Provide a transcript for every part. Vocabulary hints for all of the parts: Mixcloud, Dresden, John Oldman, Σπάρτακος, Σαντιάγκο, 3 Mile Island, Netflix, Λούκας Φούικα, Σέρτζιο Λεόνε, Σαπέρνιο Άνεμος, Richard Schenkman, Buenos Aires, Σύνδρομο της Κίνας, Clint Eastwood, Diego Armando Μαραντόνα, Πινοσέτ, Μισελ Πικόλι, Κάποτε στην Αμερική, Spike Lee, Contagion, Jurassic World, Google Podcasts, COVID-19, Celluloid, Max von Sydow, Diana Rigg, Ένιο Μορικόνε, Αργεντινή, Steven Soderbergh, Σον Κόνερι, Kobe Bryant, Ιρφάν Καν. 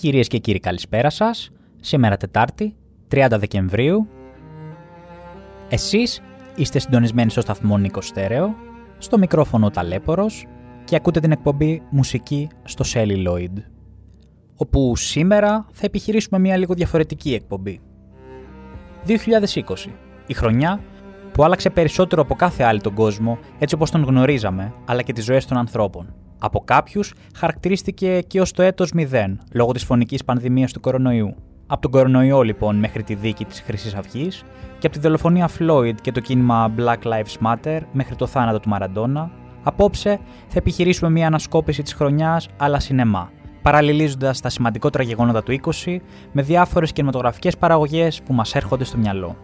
Κυρίες και κύριοι, καλησπέρα σας. Σήμερα Τετάρτη, 30 Δεκεμβρίου. Εσείς είστε συντονισμένοι στο σταθμό Νικοστέρεο, στο μικρόφωνο Ταλέπορος και ακούτε την εκπομπή Μουσική στο Celluloid, όπου σήμερα θα επιχειρήσουμε μια λίγο διαφορετική εκπομπή. 2020, η χρονιά που άλλαξε περισσότερο από κάθε άλλη τον κόσμο, έτσι όπως τον γνωρίζαμε, αλλά και τις ζωές των ανθρώπων. Από κάποιους χαρακτηρίστηκε και ως το έτος 0, λόγω της φωνικής πανδημίας του κορονοϊού. Από τον κορονοϊό λοιπόν μέχρι τη δίκη της Χρυσής Αυγής και από τη δολοφονία Floyd και το κίνημα Black Lives Matter μέχρι το θάνατο του Μαραντόνα, απόψε θα επιχειρήσουμε μια ανασκόπηση της χρονιάς αλλά σινεμά, παραλληλίζοντας τα σημαντικότερα γεγονότα του 20 με διάφορες κινηματογραφικές παραγωγές που μας έρχονται στο μυαλό.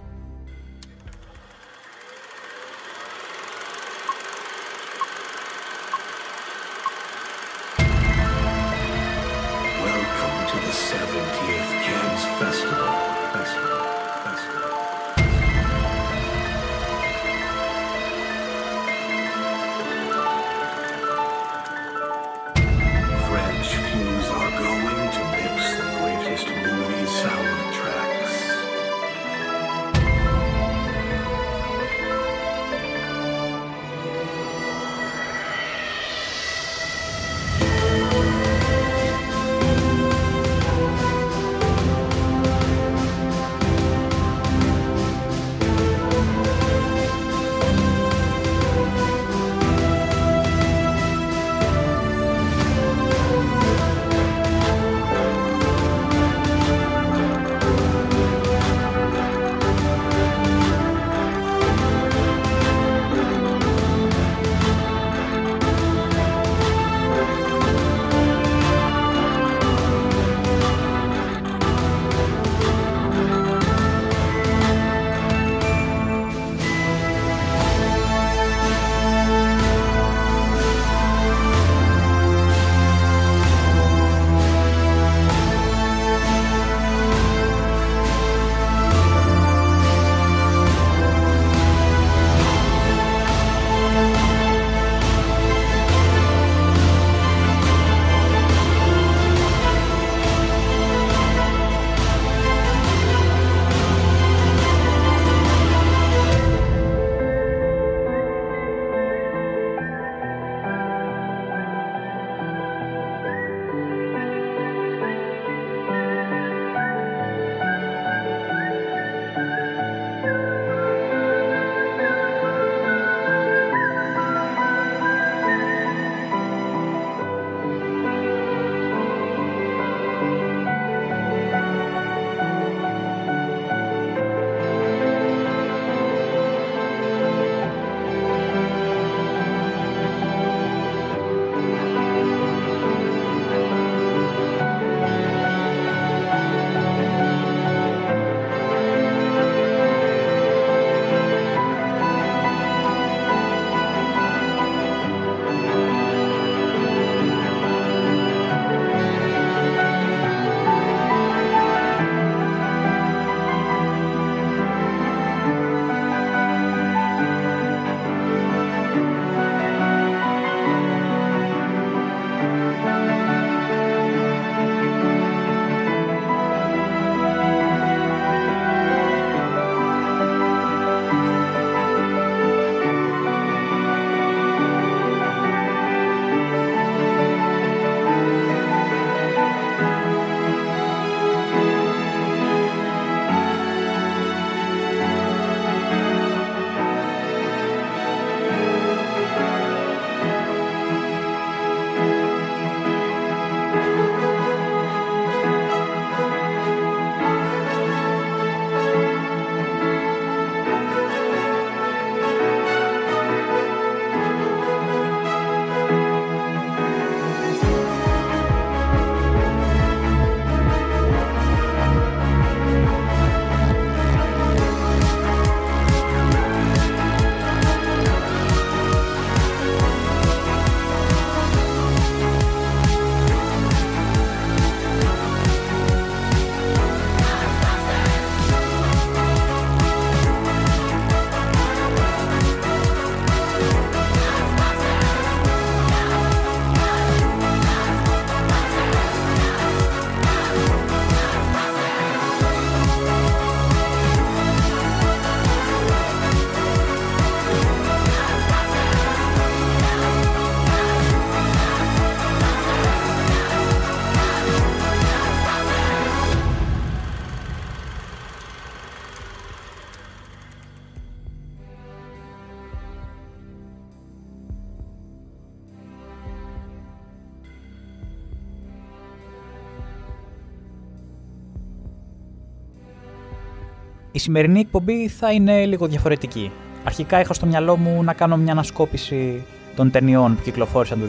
Η σημερινή εκπομπή θα είναι λίγο διαφορετική. Αρχικά είχα στο μυαλό μου να κάνω μια ανασκόπηση των ταινιών που κυκλοφόρησαν το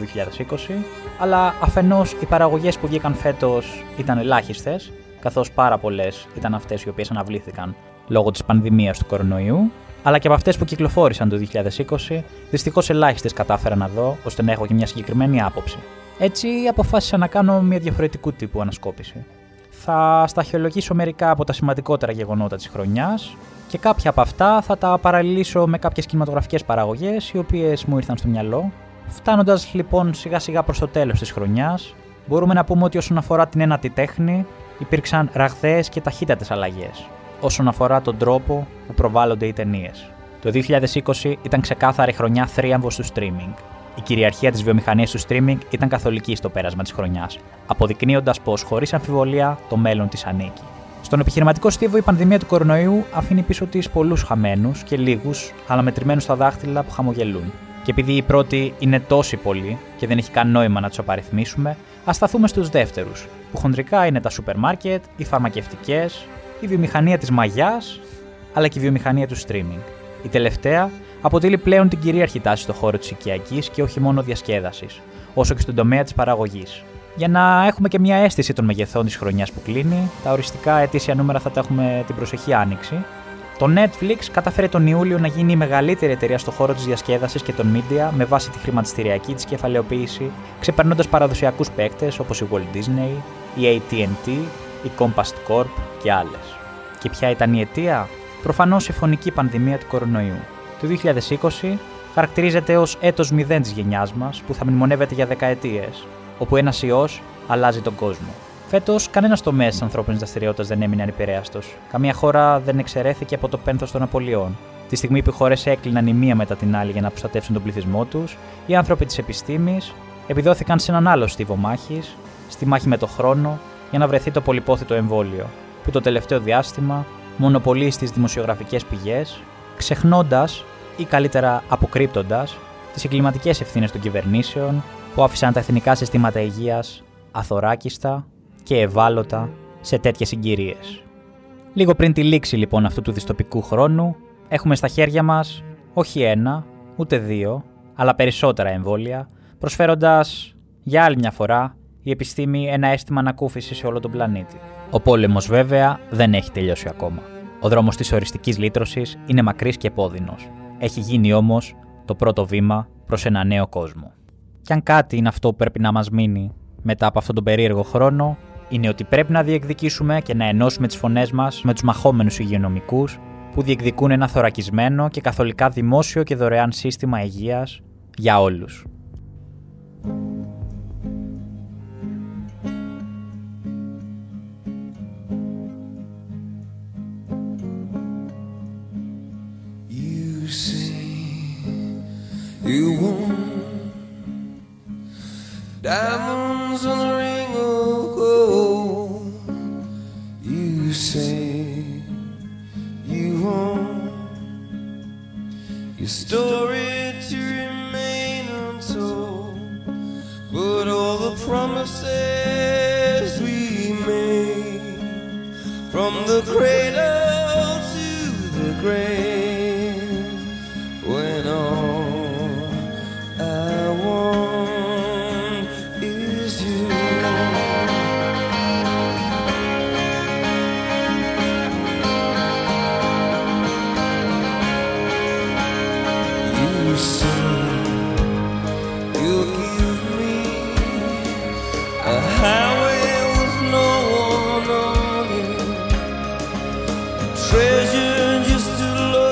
2020, αλλά αφενός οι παραγωγές που βγήκαν φέτος ήταν ελάχιστες, καθώς πάρα πολλές ήταν αυτές οι οποίες αναβλήθηκαν λόγω της πανδημίας του κορονοϊού, αλλά και από αυτές που κυκλοφόρησαν το 2020, δυστυχώς ελάχιστες κατάφερα να δω, ώστε να έχω και μια συγκεκριμένη άποψη. Έτσι, αποφάσισα να κάνω μια διαφορετικού τύπου ανασκόπηση. Θα σταχυολογήσω μερικά από τα σημαντικότερα γεγονότα της χρονιάς και κάποια από αυτά θα τα παραλληλήσω με κάποιες κινηματογραφικές παραγωγές οι οποίες μου ήρθαν στο μυαλό. Φτάνοντας λοιπόν σιγά σιγά προς το τέλος της χρονιάς, μπορούμε να πούμε ότι όσον αφορά την ένατη τέχνη υπήρξαν ραγδαίες και ταχύτατες αλλαγές όσον αφορά τον τρόπο που προβάλλονται οι ταινίες. Το 2020 ήταν ξεκάθαρη χρονιά θρίαμβος του streaming. Η κυριαρχία της βιομηχανίας του streaming ήταν καθολική στο πέρασμα της χρονιάς, αποδεικνύοντας πως χωρίς αμφιβολία το μέλλον της ανήκει. Στον επιχειρηματικό στίβο, η πανδημία του κορονοϊού αφήνει πίσω της πολλούς χαμένους και λίγους, αλλά μετρημένους στα δάχτυλα που χαμογελούν. Και επειδή οι πρώτοι είναι τόσοι πολλοί και δεν έχει καν νόημα να τους απαριθμίσουμε, ας σταθούμε στους δεύτερους, που χοντρικά είναι τα σούπερ μάρκετ, οι φαρμακευτικές, η βιομηχανία της μαγιάς, αλλά και η βιομηχανία του streaming. Η τελευταία αποτελεί πλέον την κυρίαρχη τάση στον χώρο της οικιακής και όχι μόνο διασκέδασης, όσο και στον τομέα της παραγωγής. Για να έχουμε και μια αίσθηση των μεγεθών της χρονιάς που κλείνει, τα οριστικά ετήσια νούμερα θα τα έχουμε την προσεχή Άνοιξη. Το Netflix κατάφερε τον Ιούλιο να γίνει η μεγαλύτερη εταιρεία στον χώρο της διασκέδασης και των media με βάση τη χρηματιστηριακή της κεφαλαιοποίηση, ξεπερνώντας παραδοσιακούς παίκτες όπως η Walt Disney, η AT&T, η Compass Corp και άλλες. Και ποια ήταν η αιτία? Προφανώς η φωνική πανδημία του κορονοϊού. Το 2020 χαρακτηρίζεται ως έτος 0 της γενιάς μας που θα μνημονεύεται για δεκαετίες, όπου ένας ιός αλλάζει τον κόσμο. Φέτος, κανένας τομέας της ανθρώπινης δραστηριότητας δεν έμεινε ανεπηρέαστος. Καμία χώρα δεν εξαιρέθηκε από το πένθος των απολειών. Τη στιγμή που οι χώρες έκλειναν η μία μετά την άλλη για να προστατεύσουν τον πληθυσμό τους, οι άνθρωποι της επιστήμης επιδόθηκαν σε έναν άλλο στίβο μάχης, στη μάχη με το χρόνο, για να βρεθεί το πολυπόθητο εμβόλιο, που το τελευταίο διάστημα μονοπολεί στις δημοσιογραφικές πηγές, ξεχνώντας ή καλύτερα αποκρύπτοντας τις εγκληματικές ευθύνες των κυβερνήσεων που άφησαν τα εθνικά συστήματα υγείας αθωράκιστα και ευάλωτα σε τέτοιες συγκυρίες. Λίγο πριν τη λήξη λοιπόν αυτού του δυστοπικού χρόνου, έχουμε στα χέρια μας όχι ένα, ούτε δύο, αλλά περισσότερα εμβόλια, προσφέροντας για άλλη μια φορά η επιστήμη ένα αίσθημα ανακούφιση σε όλο τον πλανήτη. Ο πόλεμος βέβαια δεν έχει τελειώσει ακόμα. Ο δρόμος της οριστικής λύτρωσης είναι μακρύς και επώδυνος. Έχει γίνει όμως το πρώτο βήμα προς ένα νέο κόσμο. Κι αν κάτι είναι αυτό που πρέπει να μας μείνει μετά από αυτόν τον περίεργο χρόνο, είναι ότι πρέπει να διεκδικήσουμε και να ενώσουμε τις φωνές μας με τους μαχόμενους υγειονομικούς που διεκδικούν ένα θωρακισμένο και καθολικά δημόσιο και δωρεάν σύστημα υγείας για όλους. You won diamonds on a ring of gold. You say you won your story to remain untold, but all the promises we made from the cradle to the grave went on. Treasure just to love.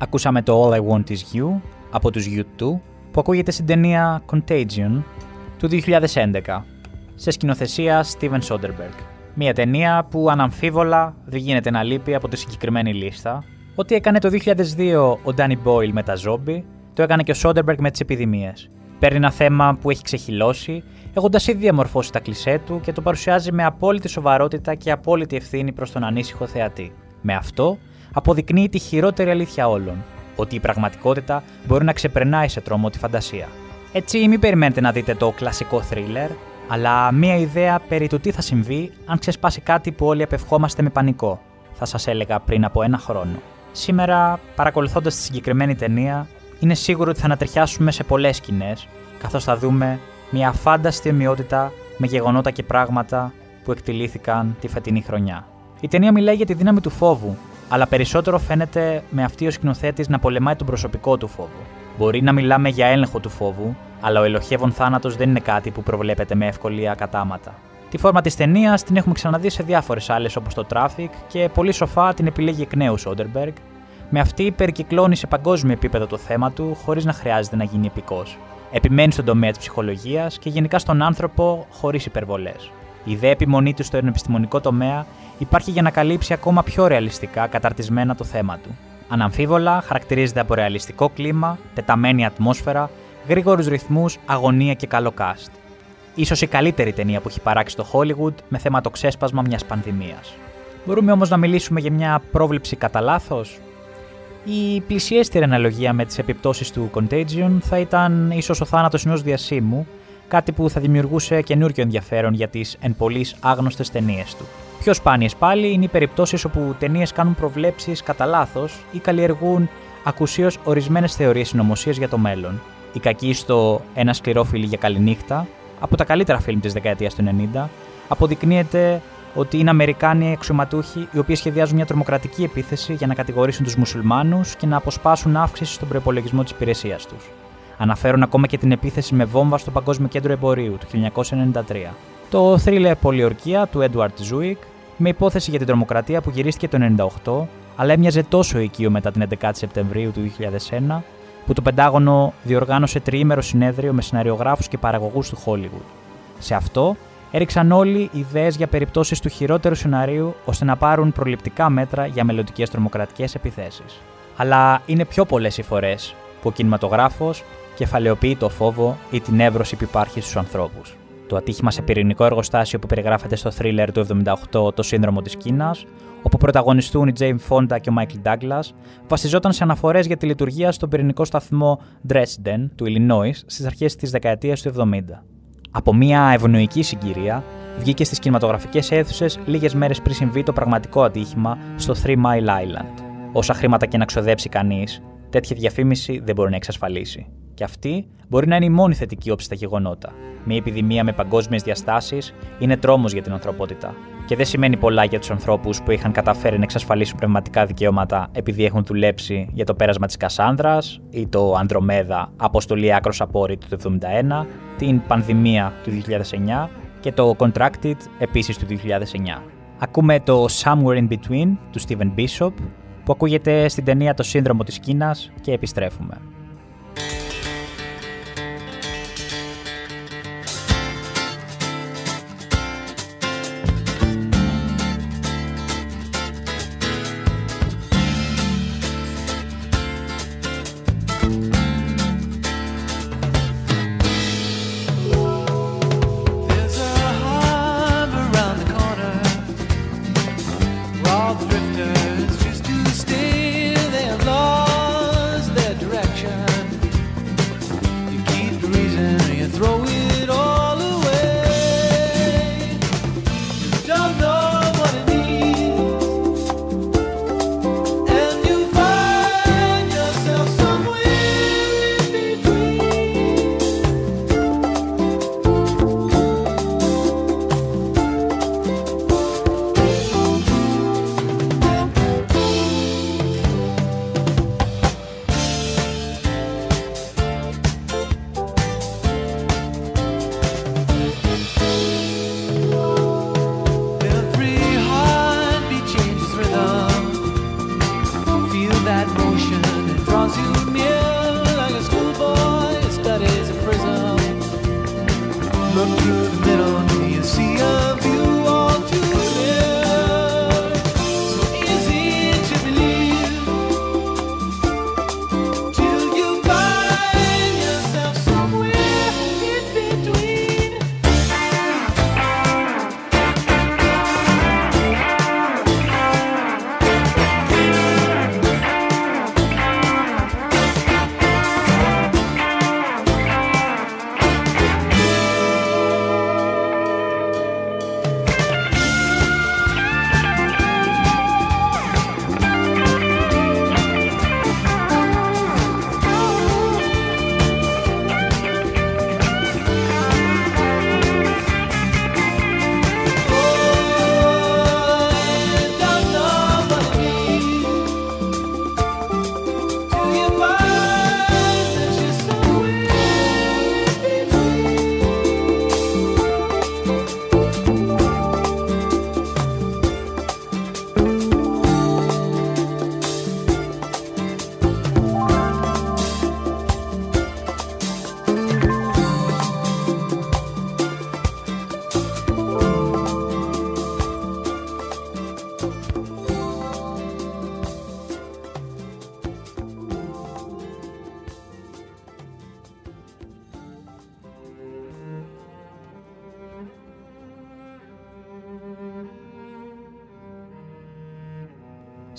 Ακούσαμε το All I Want Is You από τους U2 που ακούγεται στην ταινία Contagion του 2011 σε σκηνοθεσία Steven Soderbergh. Μια ταινία που αναμφίβολα δεν γίνεται να λείπει από τη συγκεκριμένη λίστα. Ό,τι έκανε το 2002 ο Danny Boyle με τα ζόμπι, το έκανε και ο Soderbergh με τις επιδημίες. Παίρνει ένα θέμα που έχει ξεχυλώσει, έχοντας ήδη διαμορφώσει τα κλισέ του και το παρουσιάζει με απόλυτη σοβαρότητα και απόλυτη ευθύνη προς τον ανήσυχο θεατή. Με αυτό, αποδεικνύει τη χειρότερη αλήθεια όλων, ότι η πραγματικότητα μπορεί να ξεπερνάει σε τρόμο τη φαντασία. Έτσι, μην περιμένετε να δείτε το κλασικό θρίλερ, αλλά μία ιδέα περί του τι θα συμβεί αν ξεσπάσει κάτι που όλοι απευχόμαστε με πανικό, θα σας έλεγα πριν από ένα χρόνο. Σήμερα, παρακολουθώντας τη συγκεκριμένη ταινία, είναι σίγουρο ότι θα ανατριχιάσουμε σε πολλές σκηνές, καθώς θα δούμε μια φάνταστη ομοιότητα με γεγονότα και πράγματα που εκτυλίθηκαν τη φετινή χρονιά. Η ταινία μιλάει για τη δύναμη του φόβου, αλλά περισσότερο φαίνεται με αυτή ο σκηνοθέτης να πολεμάει τον προσωπικό του φόβο. Μπορεί να μιλάμε για έλεγχο του φόβου, αλλά ο ελοχεύων θάνατος δεν είναι κάτι που προβλέπεται με ευκολία ακατάματα. Τη φόρμα της ταινίας την έχουμε ξαναδεί σε διάφορες άλλες όπως το Traffic και πολύ σοφά την επιλέγει εκ νέου Soderbergh. Με αυτή υπερκυκλώνει σε παγκόσμιο επίπεδο το θέμα του, χωρίς να χρειάζεται να γίνει επικός. Επιμένει στον τομέα της ψυχολογίας και γενικά στον άνθρωπο, χωρίς υπερβολές. Η δε επιμονή του στον επιστημονικό τομέα υπάρχει για να καλύψει ακόμα πιο ρεαλιστικά καταρτισμένα το θέμα του. Αναμφίβολα, χαρακτηρίζεται από ρεαλιστικό κλίμα, τεταμένη ατμόσφαιρα, γρήγορους ρυθμούς, αγωνία και καλό cast. Ίσως η καλύτερη ταινία που έχει παράξει το Hollywood με θέμα το ξέσπασμα μιας πανδημίας. Μπορούμε όμως να μιλήσουμε για μια πρόβλεψη κατά λάθος. Η πλησιέστερη αναλογία με τις επιπτώσεις του Contagion θα ήταν ίσως ο θάνατος ενός διασύμου, κάτι που θα δημιουργούσε καινούριο ενδιαφέρον για τις εν πολλοίς άγνωστες ταινίες του. Πιο σπάνιες πάλι είναι οι περιπτώσεις όπου ταινίες κάνουν προβλέψεις κατά λάθος ή καλλιεργούν ακουσίως ορισμένες θεωρίες συνωμοσίας για το μέλλον. Η κακή στο «Ένα σκληρό φιλί για καληνύχτα», από τα καλύτερα φιλμ της δεκαετίας του 90, αποδεικνύεται ότι είναι Αμερικάνοι αξιωματούχοι οι οποίοι σχεδιάζουν μια τρομοκρατική επίθεση για να κατηγορήσουν τους μουσουλμάνους και να αποσπάσουν αύξηση στον προϋπολογισμό της υπηρεσίας τους. Αναφέρουν ακόμα και την επίθεση με βόμβα στο Παγκόσμιο Κέντρο Εμπορίου του 1993. Το θρίλερ Πολιορκία του Έντουαρτ Ζούικ, με υπόθεση για την τρομοκρατία που γυρίστηκε το 1998, αλλά έμοιαζε τόσο οικείο μετά την 11η Σεπτεμβρίου του 2001, που το Πεντάγωνο διοργάνωσε τριήμερο συνέδριο με σεναριογράφους και παραγωγούς του Hollywood. Σε αυτό, έριξαν όλοι ιδέες για περιπτώσεις του χειρότερου σεναρίου ώστε να πάρουν προληπτικά μέτρα για μελλοντικές τρομοκρατικές επιθέσεις. Αλλά είναι πιο πολλές οι φορές που ο κινηματογράφος κεφαλαιοποιεί το φόβο ή την έβρωση που υπάρχει στους ανθρώπους. Το ατύχημα σε πυρηνικό εργοστάσιο που περιγράφεται στο θρίλερ του 1978, το Σύνδρομο της Κίνας, όπου πρωταγωνιστούν οι Τζέιμς Φόντα και ο Μάικλ Ντάγκλας, βασιζόταν σε αναφορές για τη λειτουργία στον πυρηνικό σταθμό Dresden του Ιλινόις στις αρχές της δεκαετίας του 70. Από μια ευνοϊκή συγκυρία, βγήκε στις κινηματογραφικές αίθουσες λίγες μέρες πριν συμβεί το πραγματικό ατύχημα στο 3 Mile Island. Όσα χρήματα και να ξοδέψει κανείς, τέτοια διαφήμιση δεν μπορεί να εξασφαλίσει. Και αυτή μπορεί να είναι η μόνη θετική όψη στα γεγονότα. Μια επιδημία με παγκόσμιες διαστάσεις είναι τρόμος για την ανθρωπότητα. Και δεν σημαίνει πολλά για τους ανθρώπους που είχαν καταφέρει να εξασφαλίσουν πνευματικά δικαιώματα επειδή έχουν δουλέψει για το πέρασμα της Κασάνδρας ή το Ανδρομέδα, αποστολή άκρος απόρριτου του 1971, την πανδημία του 2009 και το Contracted επίσης του 2009. Ακούμε το Somewhere in Between του Στίβεν Μπίσοπ που ακούγεται στην ταινία Το Σύνδρομο της Κίνας και επιστρέφουμε. Drifters choose to steer their laws, their direction.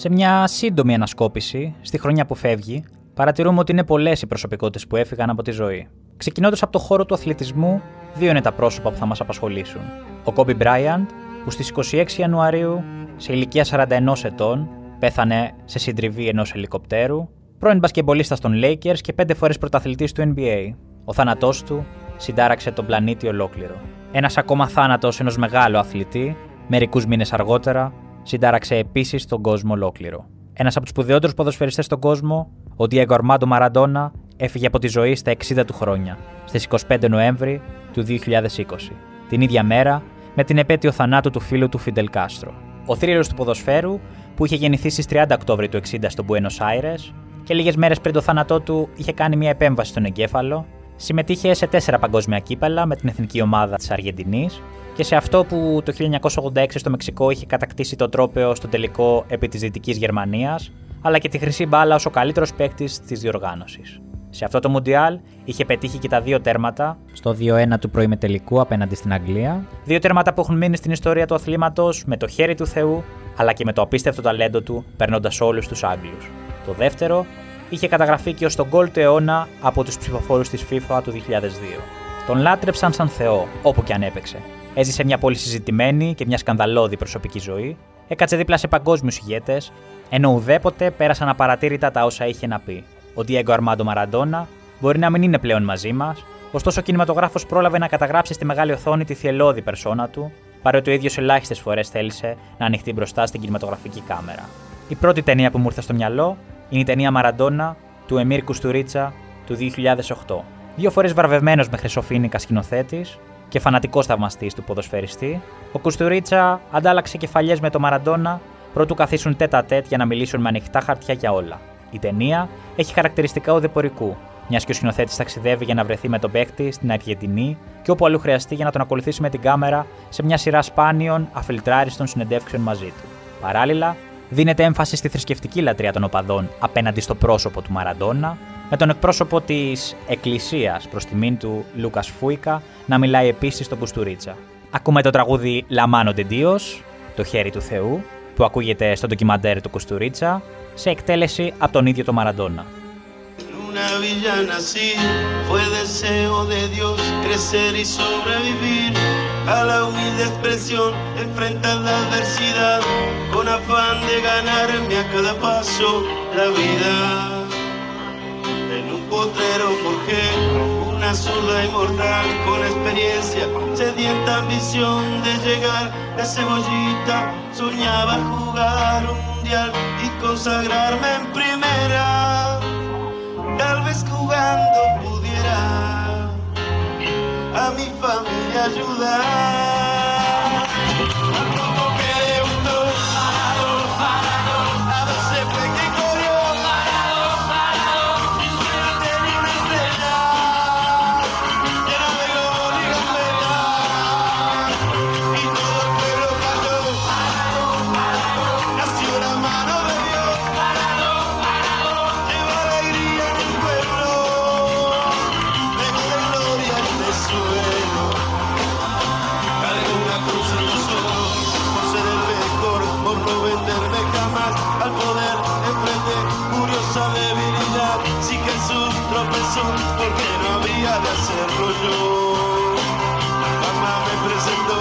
Σε μια σύντομη ανασκόπηση, στη χρονιά που φεύγει, παρατηρούμε ότι είναι πολλές οι προσωπικότητες που έφυγαν από τη ζωή. Ξεκινώντας από το χώρο του αθλητισμού, δύο είναι τα πρόσωπα που θα μας απασχολήσουν. Ο Kobe Bryant, που στις 26 Ιανουαρίου, σε ηλικία 41 ετών, πέθανε σε συντριβή ενός ελικοπτέρου, πρώην μπασκεμπολίστας των Lakers και 5 φορές πρωταθλητής του NBA. Ο θάνατός του συντάραξε τον πλανήτη ολόκληρο. Ένας ακόμα θάνατος ενός μεγάλου αθλητή, μερικούς μήνες αργότερα, συντάραξε επίσης τον κόσμο ολόκληρο. Ένας από τους σπουδαιότερους ποδοσφαιριστές στον κόσμο, ο Diego Armando Μαραντόνα, έφυγε από τη ζωή στα 60 του χρόνια, στις 25 Νοέμβρη του 2020, την ίδια μέρα με την επέτειο θανάτου του φίλου του Φιντελ Κάστρο. Ο θρύλος του ποδοσφαίρου, που είχε γεννηθεί στις 30 Οκτώβρη του 1960 στο Buenos Aires και λίγες μέρες πριν το θάνατό του είχε κάνει μια επέμβαση στον εγκέφαλο, συμμετείχε σε 4 παγκόσμια κύπελα με την εθνική ομάδα της Αργεντινής και σε αυτό που το 1986 στο Μεξικό είχε κατακτήσει το τρόπαιο στο τελικό επί της Δυτικής Γερμανίας, αλλά και τη χρυσή μπάλα ως ο καλύτερος παίκτης της διοργάνωσης. Σε αυτό το Μουντιάλ είχε πετύχει και τα 2 τέρματα στο 2-1 του προημιτελικού απέναντι στην Αγγλία. 2 τέρματα που έχουν μείνει στην ιστορία του αθλήματος με το χέρι του Θεού, αλλά και με το απίστευτο ταλέντο του, περνώντας όλους τους Άγγλους. Το δεύτερο είχε καταγραφεί και ως τον γκολ του αιώνα από τους ψηφοφόρους της FIFA του 2002. Τον λάτρεψαν σαν Θεό, όπου και αν έπαιξε. Έζησε μια πολύ συζητημένη και μια σκανδαλώδη προσωπική ζωή, έκατσε δίπλα σε παγκόσμιους ηγέτες, ενώ ουδέποτε πέρασαν απαρατήρητα τα όσα είχε να πει. Ο Diego Armando Μαραντόνα μπορεί να μην είναι πλέον μαζί μας, ωστόσο ο κινηματογράφος πρόλαβε να καταγράψει στη μεγάλη οθόνη τη θυελώδη περσόνα του, παρότι ο ίδιος ελάχιστες φορές θέλησε να ανοιχτεί μπροστά στην κινηματογραφική κάμερα. Η πρώτη ταινία που μου ήρθε στο μυαλό είναι η ταινία Μαραντόνα του Εμίρ Κουστουρίτσα του 2008. 2 φορές βραβευμένος με χρυσοφήνικα σκηνοθέτης και φανατικός θαυμαστής του ποδοσφαιριστή, ο Κουστουρίτσα αντάλλαξε κεφαλιές με τον Μαραντόνα προτού καθίσουν τέτα-τέτ για να μιλήσουν με ανοιχτά χαρτιά για όλα. Η ταινία έχει χαρακτηριστικά οδηπορικού, μιας και ο σκηνοθέτης ταξιδεύει για να βρεθεί με τον παίκτη στην Αργεντινή και όπου αλλού χρειαστεί για να τον ακολουθήσει με την κάμερα σε μια σειρά σπάνιων αφιλτράριστων συνεντεύξεων μαζί του. Παράλληλα, δίνεται έμφαση στη θρησκευτική λατρεία των οπαδών απέναντι στο πρόσωπο του Μαραντόνα, με τον εκπρόσωπο της Εκκλησίας προς τιμήν του Λούκας Φούικα να μιλάει επίσης στον Κουστουρίτσα. Ακούμε το τραγούδι La Mano de Dios, το χέρι του Θεού, που ακούγεται στο ντοκιμαντέρ του Κουστουρίτσα, σε εκτέλεση από τον ίδιο τον Μαραντόνα. A la humilde expresión, enfrentar la adversidad, con afán de ganarme a cada paso la vida. En un potrero forjé una zurda inmortal, con experiencia, sedienta ambición de llegar a Cebollita. Soñaba jugar un mundial y consagrarme en primera, tal vez jugando pudiera a mi familia ayudar. Al grupo que debutó, Maradona, Maradona, a veces fue que corrió, Maradona, Maradona, y suena tenía una estrella, llena de gol y gambeta, y todo el pueblo cantó, Maradona, Maradona, nació la mano de Dios, Maradona, Maradona, lleva alegría en el pueblo, de gloria y de sol. Porque no había de hacerlo yo. Mamá me presentó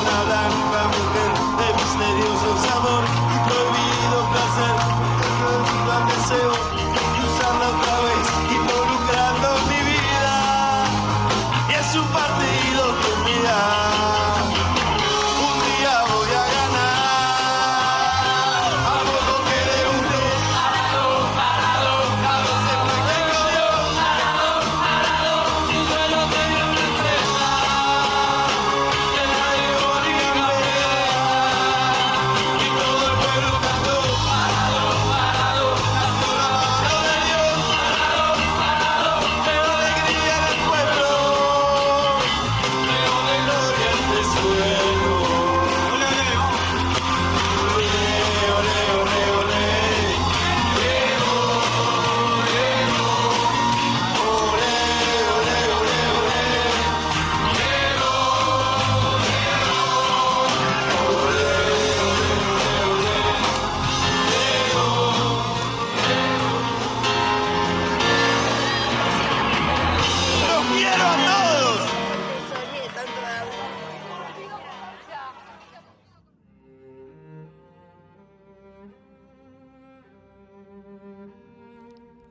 una blanca mujer de misterioso sabor y prohibido placer, prohibido al deseo de usarla otra vez, involucrando mi vida. Y es un partido con mi edad.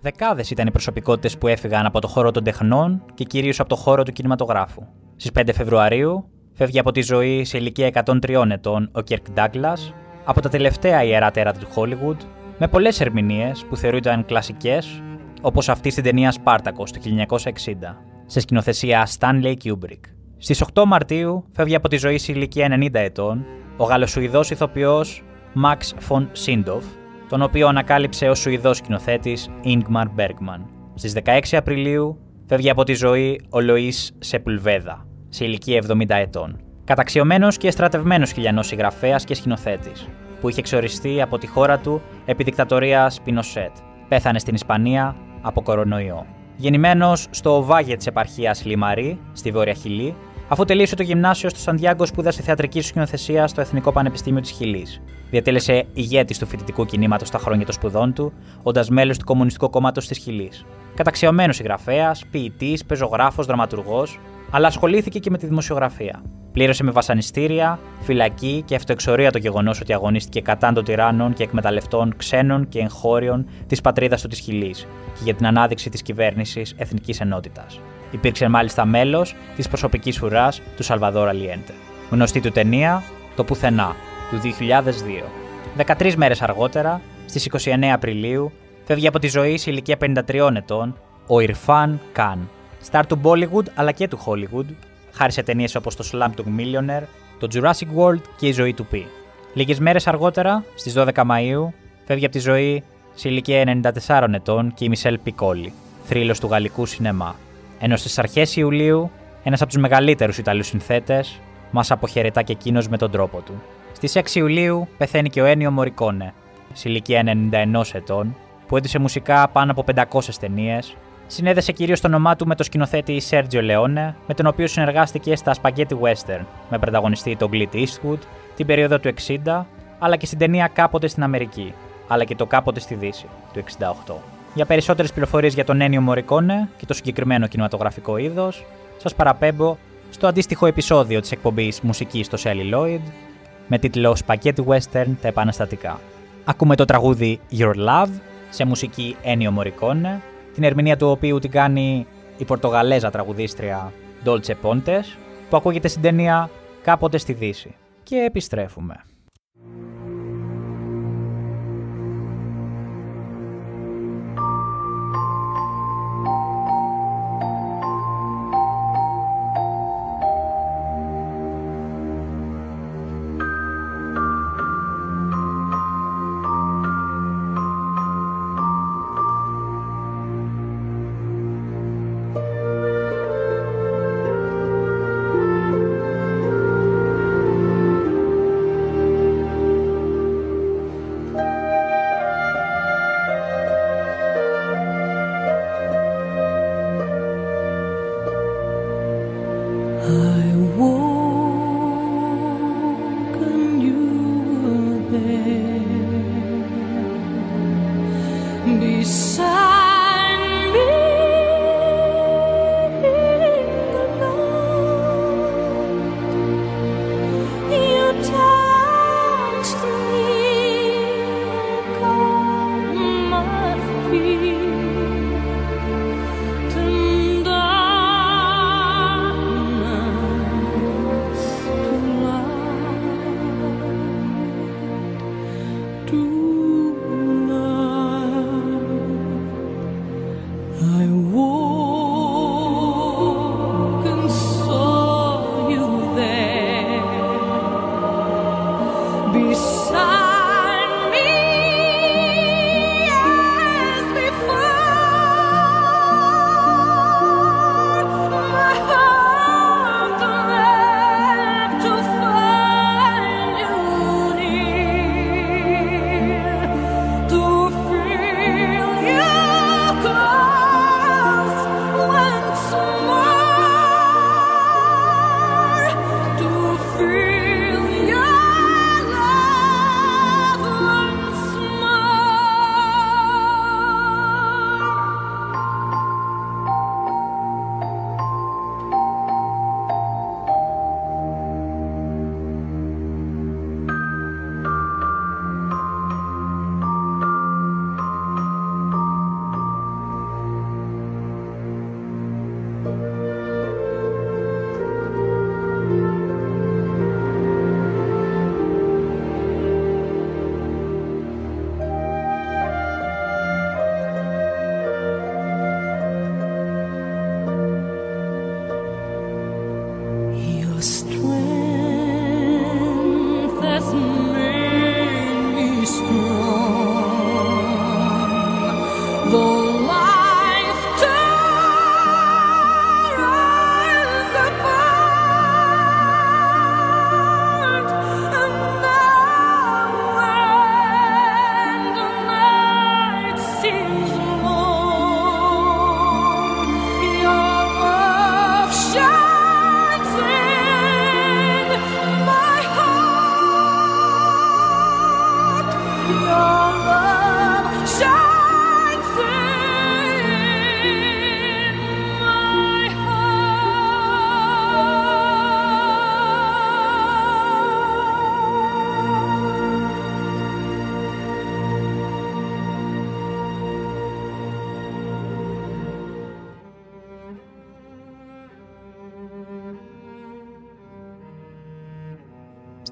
Δεκάδες ήταν οι προσωπικότητες που έφυγαν από το χώρο των τεχνών και κυρίως από το χώρο του κινηματογράφου. Στις 5 Φεβρουαρίου φεύγει από τη ζωή σε ηλικία 103 ετών ο Κίρκ Ντάγκλας από τα τελευταία ιερά τέρατα του Hollywood, με πολλές ερμηνείες που θεωρούνταν κλασικές, όπως αυτή στην ταινία Σπάρτακος του 1960, σε σκηνοθεσία Stanley Kubrick. Στις 8 Μαρτίου φεύγει από τη ζωή σε ηλικία 90 ετών ο Γαλλοσουηδός ηθοποιός Max von Sydow, τον οποίο ανακάλυψε ο Σουηδός σκηνοθέτης Ingmar Bergman. Στις 16 Απριλίου φεύγει από τη ζωή ο Λοΐς Σεπουλβέδα, σε ηλικία 70 ετών. Καταξιωμένος και στρατευμένος χιλιανός συγγραφέας και σκηνοθέτης, που είχε εξοριστεί από τη χώρα του επί δικτατορίας Πινοσέτ. Πέθανε στην Ισπανία από κορονοϊό. Γεννημένος στο Βάγε της επαρχίας Λιμαρί, στη Βόρεια Χιλή, αφού τελείωσε το γυμνάσιο στο Σαντιάγκο, σπούδασε θεατρική σκηνοθεσία στο Εθνικό Πανεπιστήμιο της Χιλής. Διατέλεσε ηγέτης του φοιτητικού κινήματος στα χρόνια των σπουδών του, όντας μέλος του Κομμουνιστικού Κόμματος της Χιλής. Καταξιωμένος συγγραφέας, ποιητής, πεζογράφος, δραματουργός, αλλά ασχολήθηκε και με τη δημοσιογραφία. Πλήρωσε με βασανιστήρια, φυλακή και αυτοεξορία το γεγονός ότι αγωνίστηκε κατά των τυράννων και εκμεταλλευτών ξένων και εγχώριων της πατρίδας του της Χιλής και για την ανάδειξη της κυβέρνησης Εθνικής Ενότητας. Υπήρξε μάλιστα μέλος της προσωπικής φουράς του Σαλβαδόρ Αλιέντε. Γνωστή του ταινία «Το Πουθενά» του 2002. 13 μέρες αργότερα, στις 29 Απριλίου, φεύγει από τη ζωή σε ηλικία 53 ετών ο Ιρφάν Καν, στάρ του Bollywood αλλά και του Hollywood, χάρη σε ταινίες όπως το Slumdog Millionaire, το Jurassic World και η ζωή του Πι. Λίγες μέρες αργότερα, στις 12 Μαΐου, φεύγει από τη ζωή σε ηλικία 94 ετών και η Μισελ Πικόλι, θρύλος του γαλλικού σινεμά. Ενώ στις αρχές Ιουλίου, ένας από τους μεγαλύτερους Ιταλούς συνθέτες μας αποχαιρετά και εκείνος με τον τρόπο του. Στις 6 Ιουλίου πεθαίνει και ο Ένιο Μορικόνε, σε ηλικία 91 ετών, που έντυσε μουσικά πάνω από 500 ταινίες. Συνέδεσε κυρίως το όνομά του με τον σκηνοθέτη Σέρτζιο Λεόνε, με τον οποίο συνεργάστηκε στα Spaghetti Western, με πρωταγωνιστή τον Clint Eastwood, την περίοδο του 60, αλλά και στην ταινία Κάποτε στην Αμερική, αλλά και το Κάποτε στη Δύση του 68. Για περισσότερες πληροφορίες για τον Ένιο Μορικόνε και το συγκεκριμένο κινηματογραφικό είδος, σας παραπέμπω στο αντίστοιχο επεισόδιο της εκπομπής μουσικής στο Celluloid, με τίτλο Spaghetti Western τα επαναστατικά. Ακούμε το τραγούδι Your Love, σε μουσική Ένιο Μορικόνε, την ερμηνεία του οποίου την κάνει η Πορτογαλέζα τραγουδίστρια Dolce Pontes, που ακούγεται στην ταινία Κάποτε στη Δύση. Και επιστρέφουμε.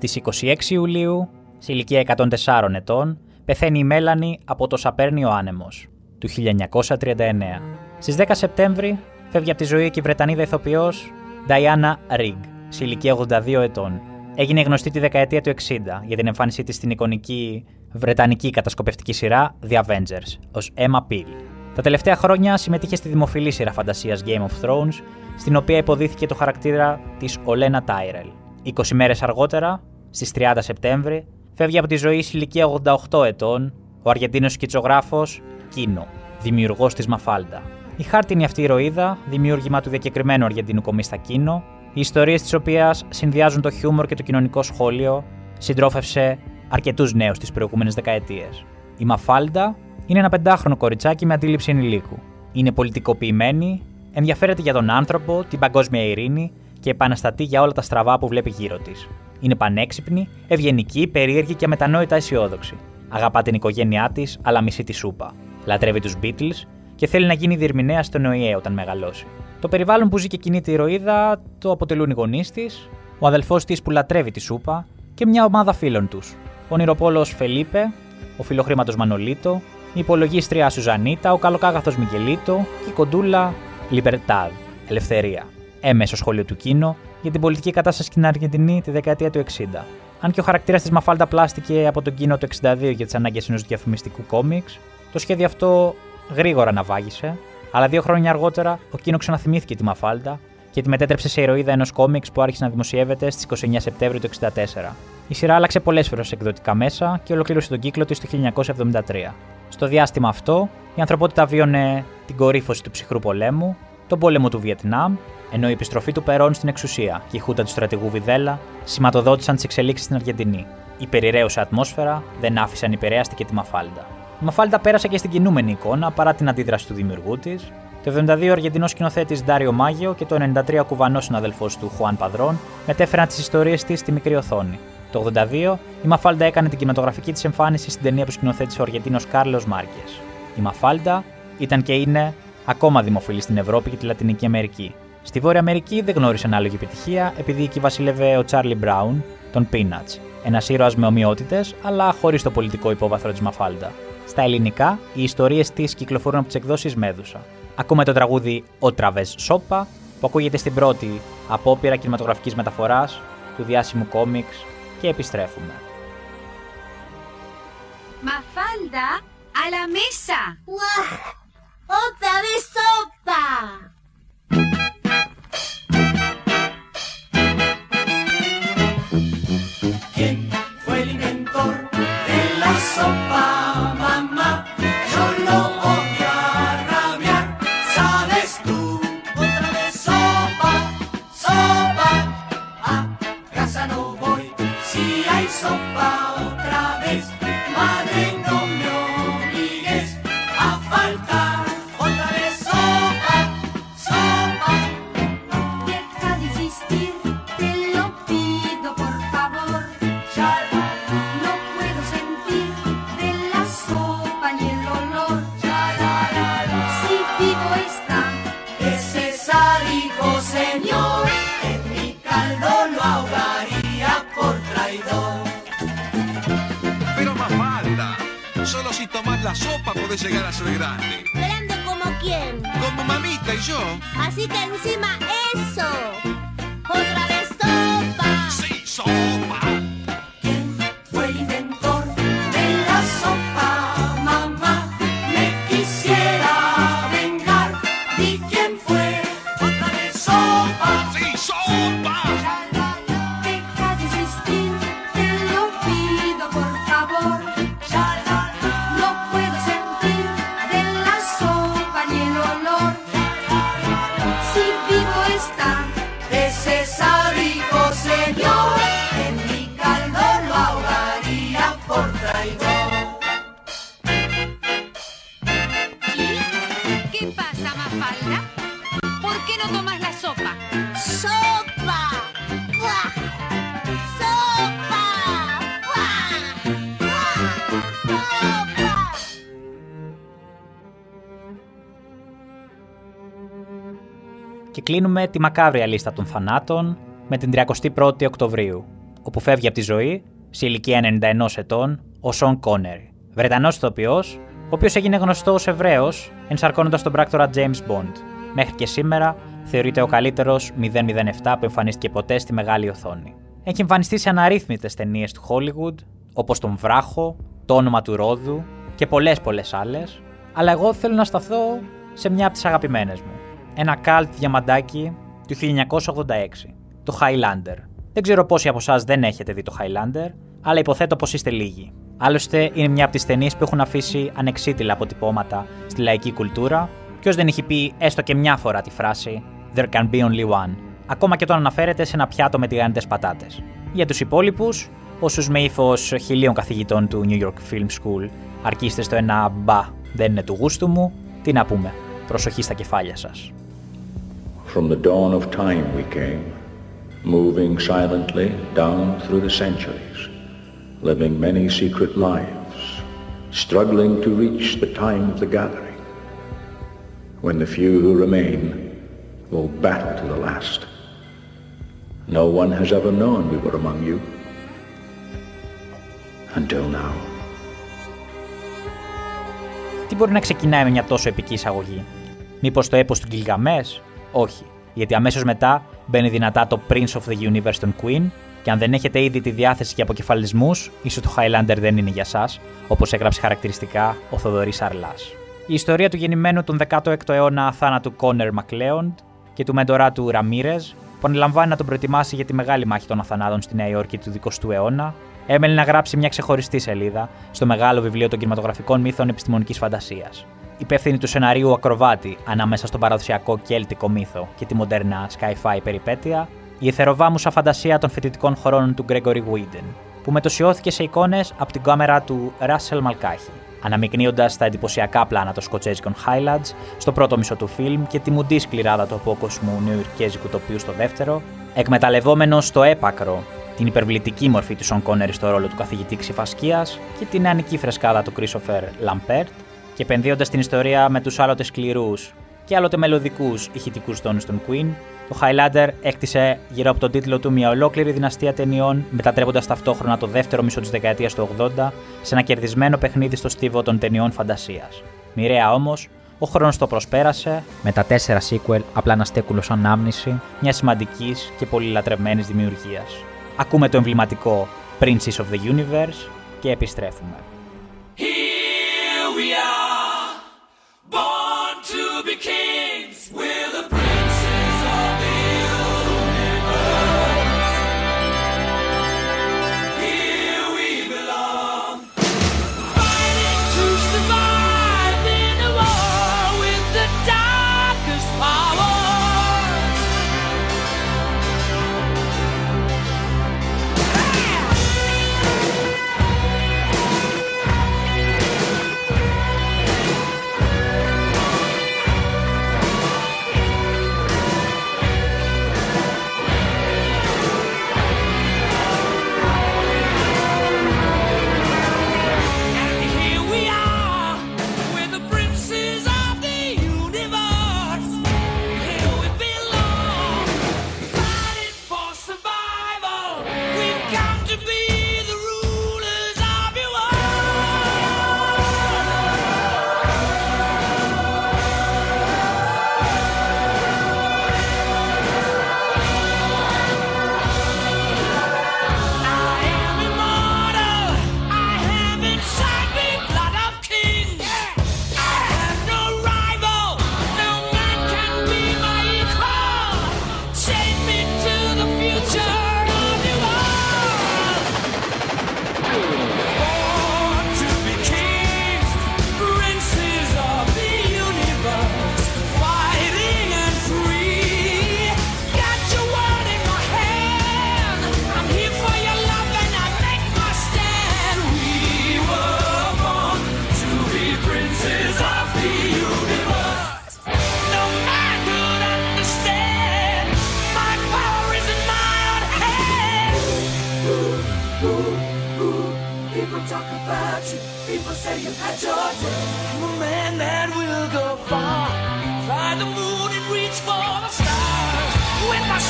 Στις 26 Ιουλίου, σε ηλικία 104 ετών, πεθαίνει η Μέλανη από το Σαπέρνιο άνεμος του 1939. Στις 10 Σεπτέμβρη, φεύγει από τη ζωή και η Βρετανίδα ηθοποιός Diana Rigg, σε ηλικία 82 ετών. Έγινε γνωστή τη δεκαετία του 60 για την εμφάνισή της στην εικονική βρετανική κατασκοπευτική σειρά The Avengers, ως Emma Peel. Τα τελευταία χρόνια συμμετείχε στη δημοφιλή σειρά φαντασίας Game of Thrones, στην οποία υποδίθηκε το χαρακτήρα της Olena Tyrell. 20 μέρες αργότερα, στις 30 Σεπτέμβρη, φεύγει από τη ζωή σε ηλικία 88 ετών ο Αργεντίνος σκητσογράφος Κίνο, δημιουργός της Μαφάλντα. Η χάρτινη αυτή ηρωίδα, δημιούργημα του διακεκριμένου Αργεντινού κομίστα Κίνο, οι ιστορίες της οποίας συνδυάζουν το χιούμορ και το κοινωνικό σχόλιο, συντρόφευσε αρκετούς νέους τις προηγούμενες δεκαετίες. Η Μαφάλντα είναι ένα 5χρονο κοριτσάκι με αντίληψη ενηλίκου. Είναι πολιτικοποιημένη, ενδιαφέρεται για τον άνθρωπο, την παγκόσμια ειρήνη και επαναστατεί για όλα τα στραβά που βλέπει γύρω της. Είναι πανέξυπνη, ευγενική, περίεργη και αμετανόητα αισιόδοξη. Αγαπά την οικογένειά της, αλλά μισεί τη σούπα. Λατρεύει τους Beatles και θέλει να γίνει διερμηνέα στον ΟΗΕ όταν μεγαλώσει. Το περιβάλλον που ζει και κινείται η ηρωίδα το αποτελούν οι γονείς της, ο αδελφός της που λατρεύει τη σούπα και μια ομάδα φίλων τους. Ο ονειροπόλος Φελίπε, ο φιλοχρήματος Μανολίτο, η υπολογίστρια Σουζανίτα, ο καλοκάγαθος Μιγγελίτο και η κοντούλα Λιμπερτάδ, Ελευθερία. Έμεσο σχολείο του Κίνο για την πολιτική κατάσταση στην Αργεντινή τη δεκαετία του 60. Αν και ο χαρακτήρας της Μαφάλντα πλάστηκε από τον Κίνο το 62 για τις ανάγκες ενός διαφημιστικού κόμιξ, το σχέδιο αυτό γρήγορα ναυάγησε, αλλά 2 χρόνια αργότερα ο Κίνο ξαναθυμήθηκε τη Μαφάλντα και τη μετέτρεψε σε ηρωίδα ενός κόμιξ που άρχισε να δημοσιεύεται στις 29 Σεπτέμβρη του 64. Η σειρά άλλαξε πολλές φορές σε εκδοτικά μέσα και ολοκλήρωσε τον κύκλο της το 1973. Στο διάστημα αυτό, η ανθρωπότητα βίωνε την κορύφωση του ψυχρού πολέμου, τον πόλεμο του Βιετνάμ, ενώ η επιστροφή του Περόν στην εξουσία και η χούτα του στρατηγού Βιδέλα σηματοδότησαν τις εξελίξεις στην Αργεντινή. Η περιραίουσα ατμόσφαιρα δεν άφησε ανυπηρέαστη και τη Μαφάλντα. Η Μαφάλντα πέρασε και στην κινούμενη εικόνα παρά την αντίδραση του δημιουργού της. Το 1972 ο Αργεντινός σκηνοθέτης Ντάριο Μάγιο και το 1993 ο Κουβανός συναδελφός του Χουάν Παδρόν μετέφεραν τις ιστορίες της στη μικρή οθόνη. Το 1982 η Μαφάλντα έκανε την κινηματογραφική της εμφάνιση στην ταινία που σκηνοθέτησε ο Αργεντίνος Κάρλος Μάρκες. Η Μαφάλντα ήταν και είναι ακόμα δημοφιλή στην Ευρώπη και τη Λατινική Αμερική. Στη Βόρεια Αμερική δεν γνώρισε ανάλογη επιτυχία επειδή εκεί βασίλευε ο Τσάρλι Μπράουν, των Peanuts, ένας ήρωας με ομοιότητες αλλά χωρίς το πολιτικό υπόβαθρο της Μαφάλντα. Στα ελληνικά, οι ιστορίες της κυκλοφορούν από τις εκδόσεις Μέδουσα. Ακούμε το τραγούδι «Ο Τραβές Σόπα» που ακούγεται στην πρώτη απόπειρα κινηματογραφικής μεταφοράς του διάσημου κόμιξ και επιστρέφουμε. Μαφάλντα, αλλά μέσα! Otra vez sopa. ¿Quién fue el inventor de la sopa, mamá? Yo lo oí a rabiar, ¿sabes tú? Otra vez sopa, sopa. A casa no voy si hay sopa otra vez. Madre, no me obligues a faltar. La sopa podés llegar a ser grande. ¿Grande como quién? Como mamita y yo. Así que encima eso. Otra vez sopa. Sí, sopa. ¿Quién fue el inventor de la sopa? Mamá, me quisiera vengar. ¿Y quién fue? Otra vez sopa. Sí, sopa. Deja de existir, te lo pido por favor. Ya la και κλείνουμε τη μακάβρια λίστα των θανάτων με την 31η Οκτωβρίου, όπου φεύγει από τη ζωή, σε ηλικία 91 ετών, ο Σον Κόνερι, Βρετανός ηθοποιός, ο οποίος έγινε γνωστό ως Εβραίος, ενσαρκώνοντας τον πράκτορα James Bond. Μέχρι και σήμερα θεωρείται ο καλύτερος 007 που εμφανίστηκε ποτέ στη μεγάλη οθόνη. Έχει εμφανιστεί σε αναρρύθμιτες ταινίες του Hollywood, όπως τον Βράχο, το όνομα του Ρόδου και πολλές άλλες, αλλά εγώ θέλω να σταθώ σε μια από τις αγαπημένες μου. Ένα καλτ διαμαντάκι του 1986, το Highlander. Δεν ξέρω πόσοι από εσάς δεν έχετε δει το Highlander, αλλά υποθέτω πως είστε λίγοι. Άλλωστε, είναι μια από τις ταινίες που έχουν αφήσει ανεξίτηλα αποτυπώματα στη λαϊκή κουλτούρα. Ποιος δεν έχει πει έστω και μια φορά τη φράση «There can be only one», ακόμα και όταν αναφέρεται σε ένα πιάτο με τηγανιτές πατάτες. Για τους υπόλοιπους, όσους με ύφος 1000 καθηγητών του New York Film School αρκείστε στο ένα «μπα, δεν είναι του γούστου μου», τι να πούμε, προσοχή στα κεφάλια σας. From the dawn of time we came, moving silently down through the centuries, living many secret lives, struggling to reach the time of the gathering, when the few who remain will battle to the last. No one has ever known we were among you, until now. Τι μπορεί να ξεκινάει με μια τόσο επική εισαγωγή? Μήπως το έπος του Γκυλγαμές? Όχι, γιατί αμέσως μετά μπαίνει δυνατά το Prince of the Universe των Queen, και αν δεν έχετε ήδη τη διάθεση για αποκεφαλισμούς, ίσως το Highlander δεν είναι για σας, όπως έγραψε χαρακτηριστικά ο Θοδωρής Αρλάς. Η ιστορία του γεννημένου τον 16ο αιώνα αθάνα του Κόνερ Μακλέοντ και του μέντορά του Ραμίρες, που ανελαμβάνει να τον προετοιμάσει για τη μεγάλη μάχη των Αθανάδων στη Νέα Υόρκη του 20ου αιώνα, έμελε να γράψει μια ξεχωριστή σελίδα στο μεγάλο βιβλίο των κινηματογραφικών μύθων επιστημονικής φαντασίας. Υπεύθυνη του σεναρίου ακροβάτη ανάμεσα στον παραδοσιακό κέλτικο μύθο και τη μοντερνά sci-fi περιπέτεια, η εθεροβάμουσα φαντασία των φοιτητικών χωρών του Gregory Whedon, που μετοσιώθηκε σε εικόνες από την κάμερα του Russell Mulcahy, αναμεικνύοντας τα εντυπωσιακά πλάνα των σκοτσέζικων Highlands στο πρώτο μισό του φιλμ και τη μουντή σκληράδα του απόκοσμου νεοϊρκέζικου τοπίου στο δεύτερο, εκμεταλλευόμενο στο έπακρο την υπερβλητική μορφή του Σον Κόνερι στο ρόλο του καθηγητή Ξηφασκίας και την νεανική φρεσκάδα του Christopher Lambert, και επενδύοντας την ιστορία με τους άλλοτε σκληρούς και άλλοτε μελωδικούς ηχητικούς τόνους των Queen, το Highlander έκτισε γύρω από τον τίτλο του μια ολόκληρη δυναστεία ταινιών, μετατρέποντας ταυτόχρονα το δεύτερο μισό της δεκαετίας του 80 σε ένα κερδισμένο παιχνίδι στο στίβο των ταινιών φαντασίας. Μοιραία όμως, ο χρόνος το προσπέρασε, με τα 4 sequel απλά να στέκουν σαν ανάμνηση μια σημαντικής και πολυλατρευμένης δημιουργίας. Ακούμε το εμβληματικό Princes of the Universe και επιστρέφουμε. Here we are. Kings, we're the princes of the universe. Here we belong, fighting to survive in a war with the darkest powers.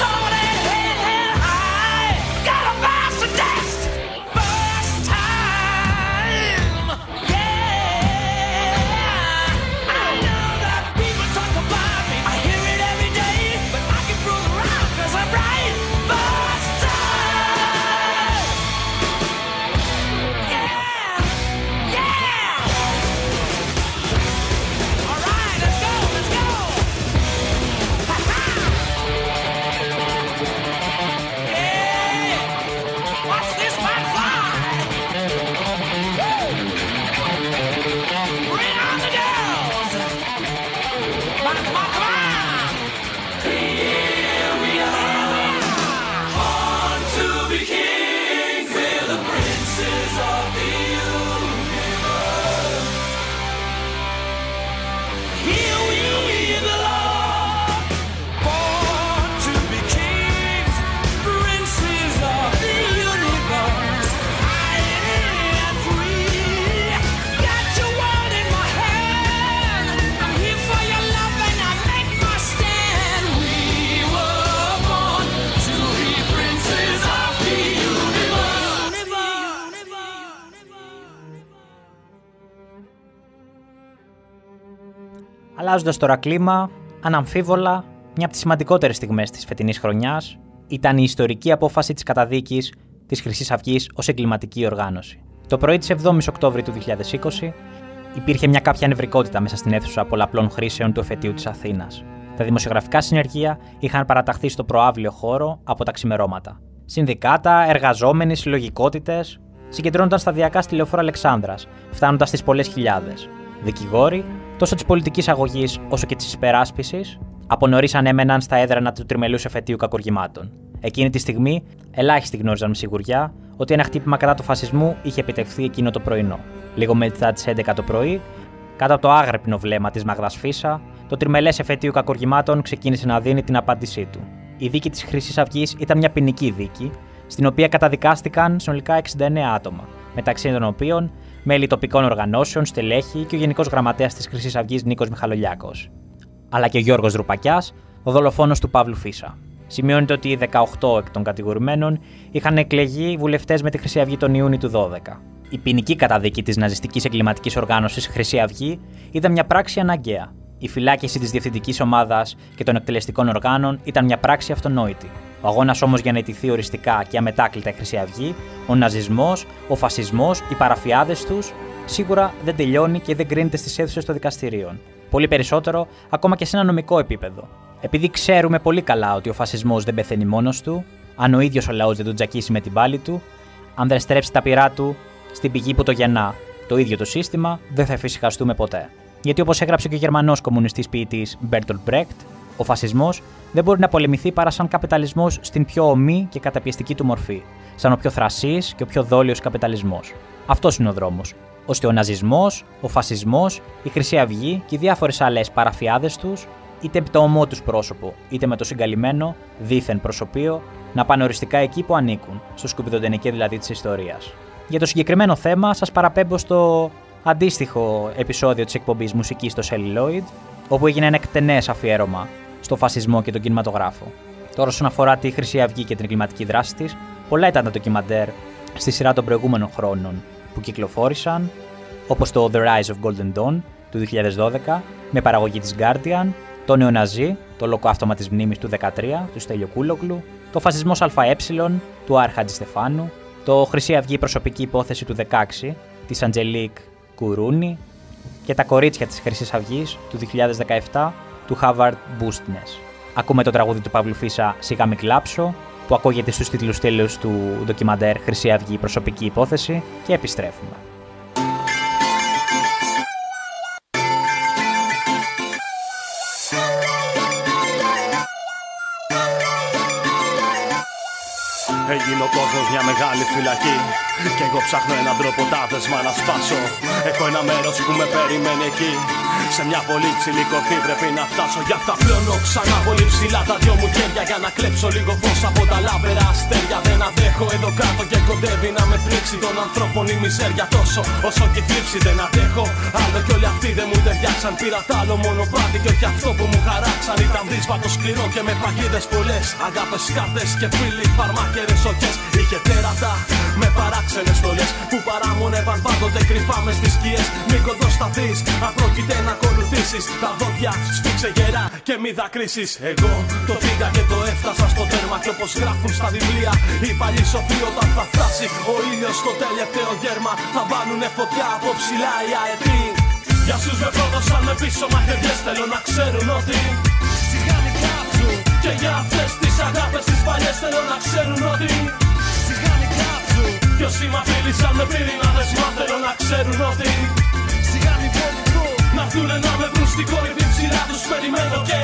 Sword and head held high, got a master. Αλλάζοντας τώρα κλίμα, αναμφίβολα, μια από τις σημαντικότερες στιγμές της φετινής χρονιάς ήταν η ιστορική απόφαση της καταδίκης της Χρυσής Αυγής ως εγκληματική οργάνωση. Το πρωί της 7ης Οκτώβρη του 2020 υπήρχε μια κάποια νευρικότητα μέσα στην αίθουσα πολλαπλών χρήσεων του εφετείου της Αθήνας. Τα δημοσιογραφικά συνεργεία είχαν παραταχθεί στο προαύλιο χώρο από τα ξημερώματα. Συνδικάτα, εργαζόμενοι, συλλογικότητες συγκεντρώνονταν σταδιακά στη λεωφόρα Αλεξάνδρας, φτάνοντας στις πολλές χιλιάδες. Δικηγόροι, τόσο της πολιτικής αγωγής όσο και της υπεράσπισης, από νωρίς ανέμεναν στα έδρανα του τριμελούς εφετείου κακουργημάτων. Εκείνη τη στιγμή, ελάχιστοι γνώριζαν με σιγουριά ότι ένα χτύπημα κατά του φασισμού είχε επιτευχθεί εκείνο το πρωινό. Λίγο μετά τις 11 το πρωί, κάτω από το άγρυπνο βλέμμα της Μαγδάς Φίσα, το τριμελές εφετείο κακουργημάτων ξεκίνησε να δίνει την απάντησή του. Η δίκη της Χρυσής Αυγής ήταν μια ποινική δίκη, στην οποία καταδικάστηκαν συνολικά 69 άτομα, μεταξύ των οποίων μέλη τοπικών οργανώσεων, στελέχη και ο Γενικός Γραμματέας της Χρυσής Αυγής Νίκος Μιχαλολιάκος, αλλά και ο Γιώργος Ρουπακιάς, ο δολοφόνος του Παύλου Φίσα. Σημειώνεται ότι οι 18 εκ των κατηγορουμένων είχαν εκλεγεί βουλευτές με τη Χρυσή Αυγή τον Ιούνιο του 12. Η ποινική καταδίκη της ναζιστικής εγκληματικής οργάνωσης Χρυσή Αυγή ήταν μια πράξη αναγκαία. Η φυλάκιση της διευθυντικής ομάδας και των εκτελεστικών οργάνων ήταν μια πράξη αυτονόητη. Ο αγώνας όμως για να ιτηθεί οριστικά και αμετάκλητα η Χρυσή Αυγή, ο ναζισμός, ο φασισμός, οι παραφιάδες τους, σίγουρα δεν τελειώνει και δεν κρίνεται στις αίθουσες των δικαστηρίων. Πολύ περισσότερο, ακόμα και σε ένα νομικό επίπεδο. Επειδή ξέρουμε πολύ καλά ότι ο φασισμός δεν πεθαίνει μόνος του, αν ο ίδιος ο λαός δεν τον τζακίσει με την πάλη του, αν δεν στρέψει τα πυρά του στην πηγή που το γεννά, το ίδιο το σύστημα, δεν θα εφησυχαστούμε ποτέ. Γιατί όπως έγραψε και ο Γερμανός κομμουνιστής ποιητής Μπέρτολτ Μπρέχτ, ο φασισμός δεν μπορεί να πολεμηθεί παρά σαν καπιταλισμός στην πιο ομή και καταπιεστική του μορφή, σαν ο πιο θρασής και ο πιο δόλιος καπιταλισμός. Αυτός είναι ο δρόμος, ώστε ο ναζισμός, ο φασισμός, η Χρυσή Αυγή και οι διάφορες άλλες παραφιάδες τους, είτε με το ομό τους πρόσωπο, είτε με το συγκαλυμμένο, δίθεν προσωπείο, να πάνε οριστικά εκεί που ανήκουν, στο σκουπιδοτενικέ δηλαδή της ιστορίας. Για το συγκεκριμένο θέμα, σας παραπέμπω στο αντίστοιχο επεισόδιο της εκπομπής μουσικής στο Celluloid, όπου έγινε ένα εκτενές αφιέρωμα στο φασισμό και τον κινηματογράφο. Τώρα, όσον αφορά τη Χρυσή Αυγή και την εγκληματική δράση της, πολλά ήταν τα ντοκιμαντέρ στη σειρά των προηγούμενων χρόνων που κυκλοφόρησαν, όπως το The Rise of Golden Dawn του 2012, με παραγωγή της Guardian, το Νεοναζί, το Λοκαύτωμα της Μνήμης του 2013, του Στέλιο Κούλογλου, το Φασισμός ΑΕ του Άρη Χατζηστεφάνου, το Χρυσή Αυγή Προσωπική Υπόθεση του 2016 της Αντζελίκ Κουρούνη και τα Κορίτσια της Χρυσής Αυγής του 2017 του Χάβαρντ Μπούστνες. Ακούμε το τραγούδι του Παύλου Φίσα «Σιγά μη κλάψω», που ακούγεται στους τίτλους τέλους του ντοκιμαντέρ Χρυσή Αυγή Προσωπική Υπόθεση, και επιστρέφουμε. Έγινε ο κόσμος μια μεγάλη φυλακή και εγώ ψάχνω έναν τρόπο τα δεσμά να σπάσω. Έχω ένα μέρος που με περιμένει εκεί, σε μια πολύ ψηλή κορφή πρέπει να φτάσω. Γι' αυτά πλώνω ξανά πολύ ψηλά τα δυο μου χέρια, για να κλέψω λίγο φως από τα λάμπερα αστέρια. Δεν αντέχω εδώ κάτω και κοντεύει να με πλήξει, των ανθρώπων η μιζέρια τόσο όσο και η θλίψη. Δεν αντέχω άλλο κι όλοι αυτοί δεν μου ταιριάξαν. Πήρα τ' άλλο μονοπάτι και όχι αυτό που μου χαράξαν. Ήταν δύσβατο σκληρό και με παγίδες πολλές, αγάπες, κάρτες και φίλοι, φαρμάκερες. Είχε τέρατα με παράξενες στολές που παραμονεύαν πάντοτε κρυφά μες στις σκιές. Μη κοντοσταθείς, αν πρόκειται να ακολουθήσεις τα δόντια σφίξε γερά και μη δακρύσεις. Εγώ το πήγα και το έφτασα στο τέρμα, και όπως γράφουν στα βιβλία οι παλιοί σοφοί, όταν θα φτάσει ο ήλιος στο τελευταίο γέρμα θα βάλουνε φωτιά από ψηλά οι αετοί. Για σους με πρόδωσαν με πίσω μαχαιριές, θέλω να ξέρουν ότι σιγά μη κάψουν. Και για αυτές τις αγάπες τις παλιές θέλω να ξέρουν ότι σιγά μη κάψουν. Κι όσοι μ' απειλήσαν με πύρινα δεσμά θέλω να ξέρουν ότι σιγά μη φοβηθούν. Να έρθουνε να με βρουν στην κορυφή ψηλά τους περιμένω και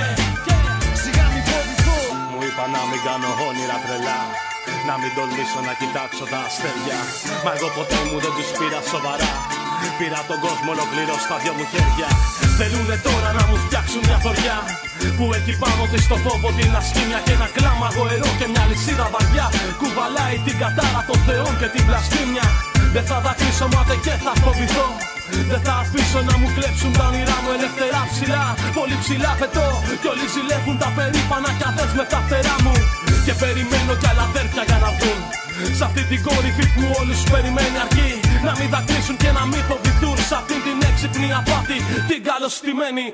σιγά μη φοβηθούν. Μου είπα να μην κάνω όνειρα τρελά, να μην τολμήσω να κοιτάξω τα αστέρια, μα εγώ ποτέ μου δεν τους πήρα σοβαρά. Πήρα τον κόσμο ολοκληρώ στα δυο μου χέρια. Θέλουνε τώρα να μου φτιάξουν μια χωριά που έχει πάνω της το φόβο, την ασχήμια και ένα κλάμα γοερό και μια λυσίδα βαριά. Κουβαλάει την κατάρα των θεών και την βλασφήμια. Δεν θα δακρύσω μα δεν και θα φοβηθώ. Δεν θα αφήσω να μου κλέψουν τα όνειρά μου ελευθερά ψηλά. Πολύ ψηλά πετώ κι όλοι ζηλεύουν τα περήφανα κι αδέρφ με τα φτερά μου. Και περιμένω κι άλλα αδέρφια για να βγουν σ' αυτή την κορυφή που όλους περιμένει, αρκεί να μην δακρύσουν και να μην φοβηθούν σ' αυτή την έξυπνη απάτη, την καλωστημένη.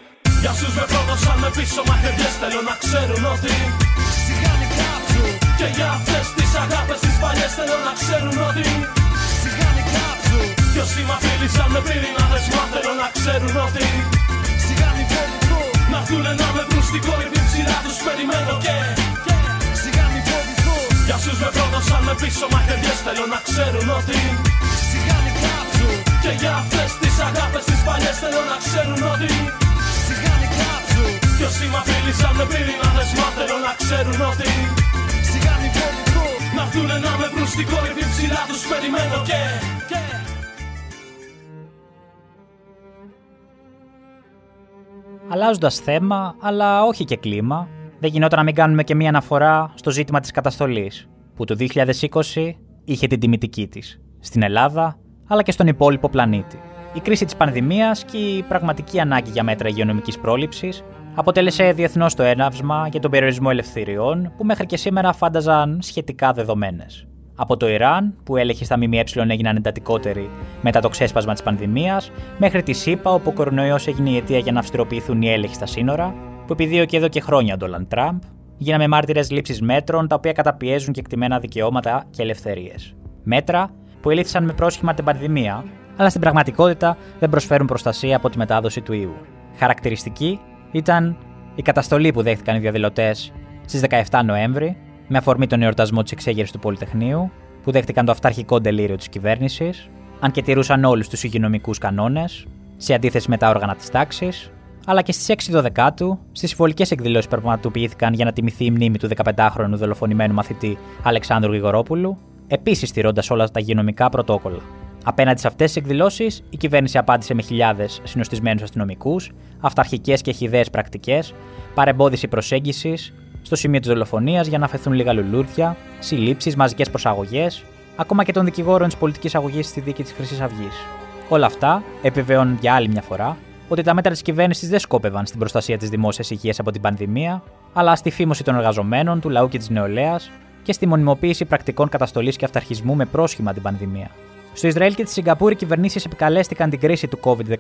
Για όσους με πρόδωσαν με πίσω μαχαιριές θέλω να ξέρουν ότι σιγάνι κάψου. Και για αυτές τις αγάπες τις παλιές θέλω να ξέρουν ότι σιγάνι κάψου. Κι όσοι μ' απειλήσαν με πύρινα δεσμά θέλω να ξέρουν ότι σιγάνι φοβηθώ. Να έρθουνε να με βρουν στην κόρη την ψηλά τους περιμένω και σιγάνι φοβηθώ. Για όσους με πρόδωσαν με πίσω μαχαιριές θέλω να ξέρουν ότι σιγάνι κάψου. Και για αυτές τις αγάπες τις παλιές θέλω να ξέρουν ότι κι όσοι μ' απειλήσαν με πυρηνάδες μα θέλω να ξέρουν ότι σιγάνι φοβηθώ. Να έρθουνε να με βρουν στην κόρυφη ψηλά τους περιμένω και Αλλάζοντας θέμα, αλλά όχι και κλίμα, δεν γινόταν να μην κάνουμε και μία αναφορά στο ζήτημα της καταστολής, που το 2020 είχε την τιμητική της, στην Ελλάδα αλλά και στον υπόλοιπο πλανήτη. Η κρίση της πανδημίας και η πραγματική ανάγκη για μέτρα υγειονομικής πρόληψης αποτέλεσε διεθνώς το έναυσμα για τον περιορισμό ελευθεριών που μέχρι και σήμερα φάνταζαν σχετικά δεδομένες. Από το Ιράν, που έλεγχοι στα ΜΜΕ έγιναν εντατικότεροι μετά το ξέσπασμα της πανδημίας, μέχρι τη ΣΥΠΑ, όπου ο κορονοϊός έγινε η αιτία για να αυστηροποιηθούν οι έλεγχοι στα σύνορα, που επιδίωκε εδώ και χρόνια ο Ντόναλντ Τραμπ, γίναμε μάρτυρες λήψης μέτρων τα οποία καταπιέζουν κεκτημένα δικαιώματα και ελευθερίες. Μέτρα που ελήφθησαν με πρόσχημα την πανδημία, αλλά στην πραγματικότητα δεν προσφέρουν προστασία από τη μετάδοση του ιού. Χαρακτηριστική ήταν η καταστολή που δέχτηκαν οι διαδηλωτές στις 17 Νοέμβρη, με αφορμή τον εορτασμό της εξέγερσης του Πολυτεχνείου, που δέχτηκαν το αυταρχικό ντελίριο της κυβέρνησης, αν και τηρούσαν όλους τους υγειονομικούς κανόνες, σε αντίθεση με τα όργανα της τάξης, αλλά και στις 6 Δεκάτου, στις συμβολικές εκδηλώσεις που πραγματοποιήθηκαν για να τιμηθεί η μνήμη του 15χρονου δολοφονημένου μαθητή Αλεξάνδρου Γρηγορόπουλου, επίσης στηρώντας όλα τα υγειονομικά πρωτόκολλα. Απέναντι σε αυτές τις εκδηλώσεις, η κυβέρνηση απάντησε με χιλιάδες συνοστισμένους αστυνομικούς, αυταρχικές και χυδαίες πρακτικές, παρεμπόδιση προσέγγισης στο σημείο της δολοφονίας για να αφαιθούν λίγα λουλούδια, συλλήψεις, μαζικές προσαγωγές, ακόμα και των δικηγόρων της πολιτικής αγωγής στη δίκη της Χρυσής Αυγής. Όλα αυτά επιβεβαιώνουν για άλλη μια φορά ότι τα μέτρα της κυβέρνησης δεν σκόπευαν στην προστασία της δημόσιας υγείας από την πανδημία, αλλά στη φήμωση των εργαζομένων, του λαού και της νεολαίας και στη μονιμοποίηση πρακτικών καταστολής και αυταρχισμού με πρόσχημα την πανδημία. Στο Ισραήλ και τη Σιγκαπούρη, οι κυβερνήσεις επικαλέστηκαν την κρίση του COVID-19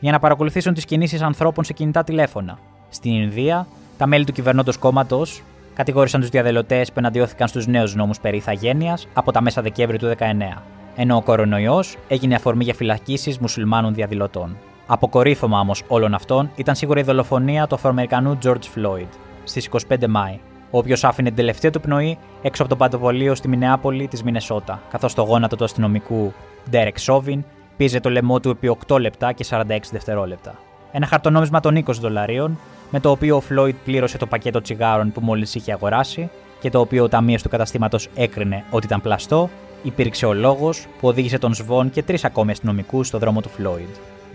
για να παρακολουθήσουν τις κινήσεις ανθρώπων σε κινητά τηλέφωνα. Στην Ινδία, τα μέλη του κυβερνώντος κόμματος κατηγόρησαν τους διαδηλωτές που εναντιώθηκαν στους νέους νόμους περί ηθαγένειας από τα μέσα Δεκέμβρη του 19, ενώ ο κορονοϊός έγινε αφορμή για φυλακίσεις μουσουλμάνων διαδηλωτών. Αποκορύφωμα όμως όλων αυτών ήταν σίγουρα η δολοφονία του Αφροαμερικανού George Floyd στις 25 Μάη. Ο οποίος άφηνε την τελευταία του πνοή έξω από το παντοπολείο στη Μινεάπολη της Μινεσότα, καθώς το γόνατο του αστυνομικού Ντέρεκ Σόβιν πήζε το λαιμό του επί 8 λεπτά και 46 δευτερόλεπτα. Ένα χαρτονόμισμα των $20, με το οποίο ο Φλόιντ πλήρωσε το πακέτο τσιγάρων που μόλις είχε αγοράσει και το οποίο ο ταμείας του καταστήματος έκρινε ότι ήταν πλαστό, υπήρξε ο λόγος που οδήγησε τον Σβόν και 3 ακόμη αστυνομικούς στο δρόμο του Φλόιντ.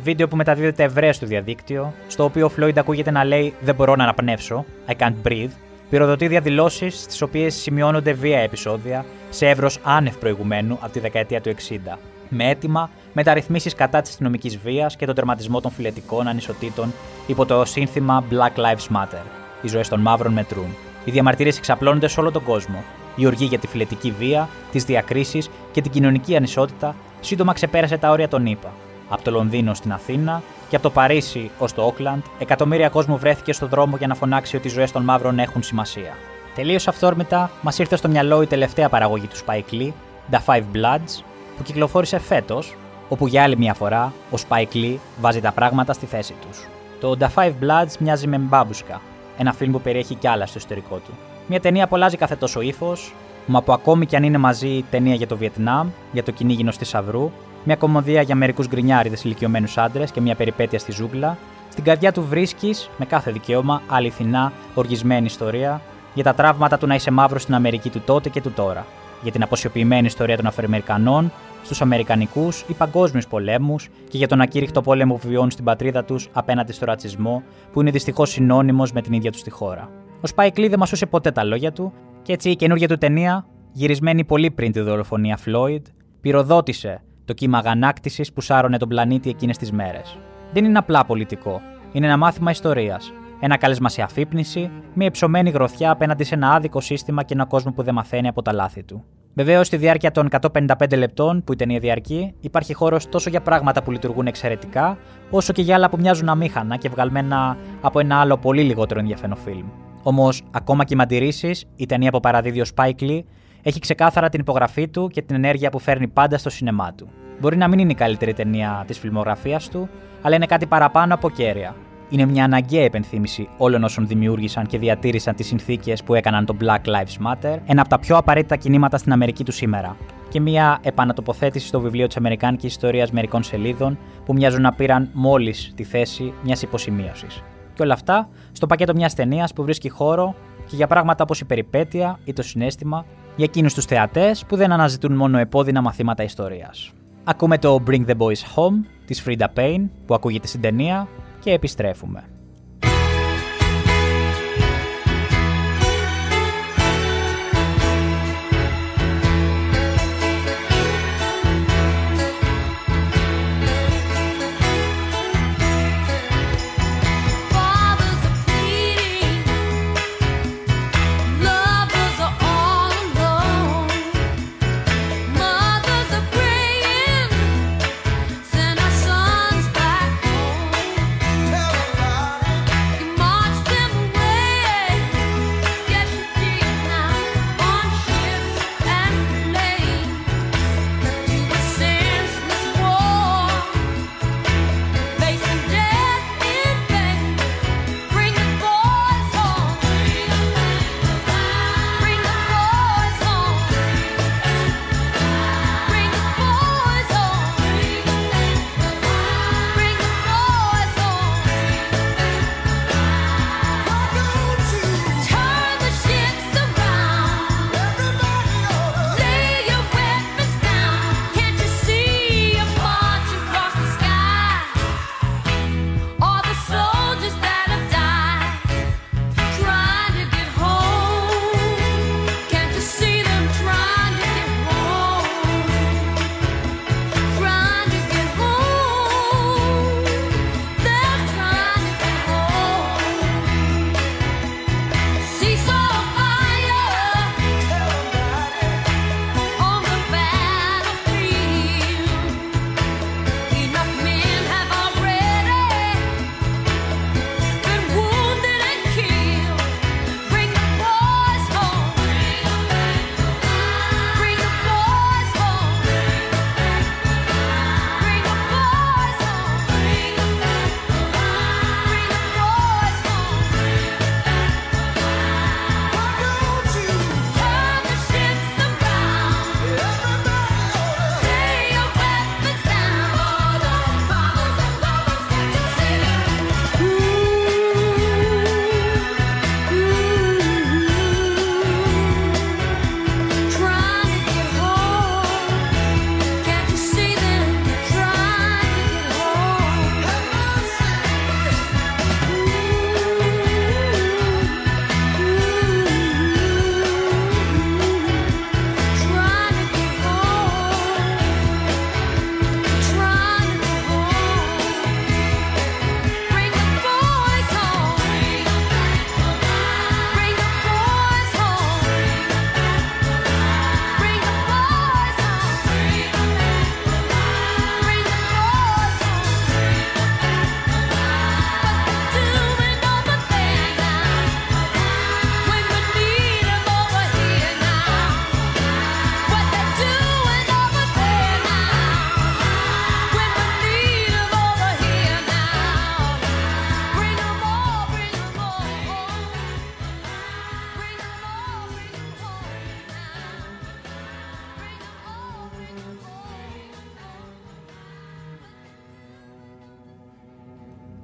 Βίντεο που μεταδίδεται ευρέως στο διαδίκτυο, στο οποίο ο Φλόιντ ακούγεται να λέει «Δεν μπορώ να αναπνεύσω, I can't breathe», πυροδοτεί διαδηλώσεις στις οποίες σημειώνονται βία επεισόδια σε εύρος άνευ προηγουμένου από τη δεκαετία του 60, με αίτημα μεταρρυθμίσεις κατά της αστυνομικής βίας και τον τερματισμό των φυλετικών ανισοτήτων υπό το σύνθημα Black Lives Matter. Οι ζωές των μαύρων μετρούν. Οι διαμαρτυρίες εξαπλώνονται σε όλο τον κόσμο. Η οργή για τη φυλετική βία, τις διακρίσεις και την κοινωνική ανισότητα σύντομα ξεπέρασε τα όρια των ΗΠΑ. Από το Λονδίνο στην Αθήνα και από το Παρίσι ως το Όκλαντ, εκατομμύρια κόσμο βρέθηκε στον δρόμο για να φωνάξει ότι οι ζωές των μαύρων έχουν σημασία. Τελείως αυθόρμητα μας ήρθε στο μυαλό η τελευταία παραγωγή του Spike Lee, The Five Bloods, που κυκλοφόρησε φέτος, όπου για άλλη μια φορά ο Spike Lee βάζει τα πράγματα στη θέση τους. Το The Five Bloods μοιάζει με Μπάμπουσκα, ένα φιλμ που περιέχει κι άλλα στο ιστορικό του. Μια ταινία που αλλάζει κάθε τόσο ύφος, μα που ακόμη κι αν είναι μαζί ταινία για το Βιετνάμ, για το κυνήγι ενός θησαυρού. Μια κομμωδία για μερικούς γκρινιάριδες ηλικιωμένους άντρες και μια περιπέτεια στη ζούγκλα, στην καρδιά του βρίσκεις, με κάθε δικαίωμα, αληθινά, οργισμένη ιστορία για τα τραύματα του να είσαι μαύρος στην Αμερική του τότε και του τώρα, για την αποσιοποιημένη ιστορία των Αφροαμερικανών, στους Αμερικανικούς ή παγκόσμιους πολέμους και για τον ακήρυχτο πόλεμο που βιώνουν στην πατρίδα τους απέναντι στο ρατσισμό, που είναι δυστυχώς συνώνυμος με την ίδια τους τη χώρα. Ο Spike Lee δεν μασούσε ποτέ τα λόγια του και έτσι η καινούργια του ταινία, γυρισμένη πολύ πριν τη δολοφονία Floyd, πυροδότησε το κύμα αγανάκτησης που σάρωνε τον πλανήτη εκείνες τις μέρες. Δεν είναι απλά πολιτικό. Είναι ένα μάθημα ιστορίας. Ένα κάλεσμα σε αφύπνιση, μια υψωμένη γροθιά απέναντι σε ένα άδικο σύστημα και ένα κόσμο που δεν μαθαίνει από τα λάθη του. Βεβαίως, στη διάρκεια των 155 λεπτών, που η ταινία διαρκεί, υπάρχει χώρος τόσο για πράγματα που λειτουργούν εξαιρετικά, όσο και για άλλα που μοιάζουν αμήχανα και βγαλμένα από ένα άλλο πολύ λιγότερο ενδιαφέρον φιλμ. Όμως, ακόμα και με αντιρρήσεις, η ταινία από παραδίδιο Spike Lee έχει ξεκάθαρα την υπογραφή του και την ενέργεια που φέρνει πάντα στο σινεμά του. Μπορεί να μην είναι η καλύτερη ταινία της φιλμογραφίας του, αλλά είναι κάτι παραπάνω από κέρια. Είναι μια αναγκαία υπενθύμηση όλων όσων δημιούργησαν και διατήρησαν τις συνθήκες που έκαναν το Black Lives Matter, ένα από τα πιο απαραίτητα κινήματα στην Αμερική του σήμερα, και μια επανατοποθέτηση στο βιβλίο της Αμερικάνικης Ιστορίας μερικών σελίδων που μοιάζουν να πήραν μόλις τη θέση μιας υποσημείωσης. Και όλα αυτά στο πακέτο μιας ταινίας που βρίσκει χώρο και για πράγματα όπως η περιπέτεια ή το συναίσθημα, για εκείνους τους θεατές που δεν αναζητούν μόνο επώδυνα μαθήματα ιστορίας. Ακούμε το Bring the Boys Home της Frida Payne που ακούγεται στην ταινία και επιστρέφουμε.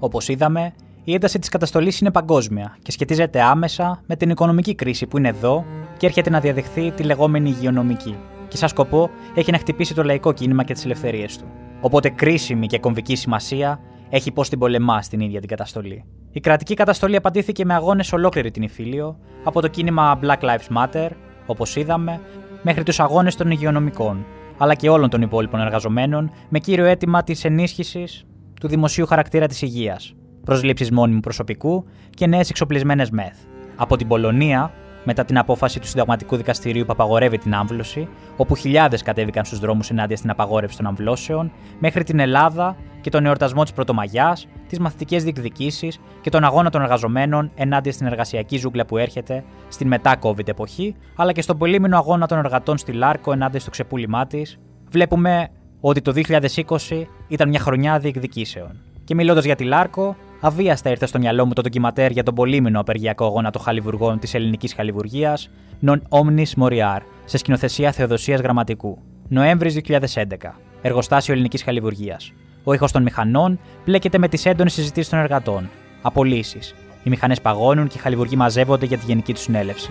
Όπως είδαμε, η ένταση της καταστολής είναι παγκόσμια και σχετίζεται άμεσα με την οικονομική κρίση που είναι εδώ και έρχεται να διαδεχθεί τη λεγόμενη υγειονομική, και σαν σκοπό έχει να χτυπήσει το λαϊκό κίνημα και τις ελευθερίες του. Οπότε, κρίσιμη και κομβική σημασία έχει πώς την πολεμά στην ίδια την καταστολή. Η κρατική καταστολή απαντήθηκε με αγώνες ολόκληρη την Ιφίλιο, από το κίνημα Black Lives Matter, όπως είδαμε, μέχρι τους αγώνες των υγειονομικών, αλλά και όλων των υπόλοιπων εργαζομένων, με κύριο αίτημα της ενίσχυσης του δημοσίου χαρακτήρα της υγείας, προσλήψεις μόνιμου προσωπικού και νέες εξοπλισμένες μεθ. Από την Πολωνία, μετά την απόφαση του Συνταγματικού Δικαστηρίου που απαγορεύει την άμβλωση, όπου χιλιάδες κατέβηκαν στους δρόμους ενάντια στην απαγόρευση των αμβλώσεων, μέχρι την Ελλάδα και τον εορτασμό της Πρωτομαγιάς, τις μαθητικές διεκδικήσεις και τον αγώνα των εργαζομένων ενάντια στην εργασιακή ζούγκλα που έρχεται στην μετά-COVID εποχή, αλλά και στον πολύμηνο αγώνα των εργατών στη Λάρκο ενάντια στο ξεπούλημά της, βλέπουμε ότι το 2020 ήταν μια χρονιά διεκδικήσεων. Και μιλώντας για τη Λάρκο, αβίαστα ήρθε στο μυαλό μου το ντοκιματέρ για τον πολύμηνο απεργιακό αγώνα των χαλιβουργών της ελληνικής χαλιβουργίας, Non Omnis Moriar, σε σκηνοθεσία Θεοδοσίας Γραμματικού. Νοέμβρης 2011, εργοστάσιο ελληνικής χαλιβουργίας. Ο ήχος των μηχανών πλέκεται με τις έντονες συζητήσεις των εργατών. Απολύσεις. Οι μηχανές παγώνουν και οι χαλιβουργοί μαζεύονται για τη γενική του συνέλευση.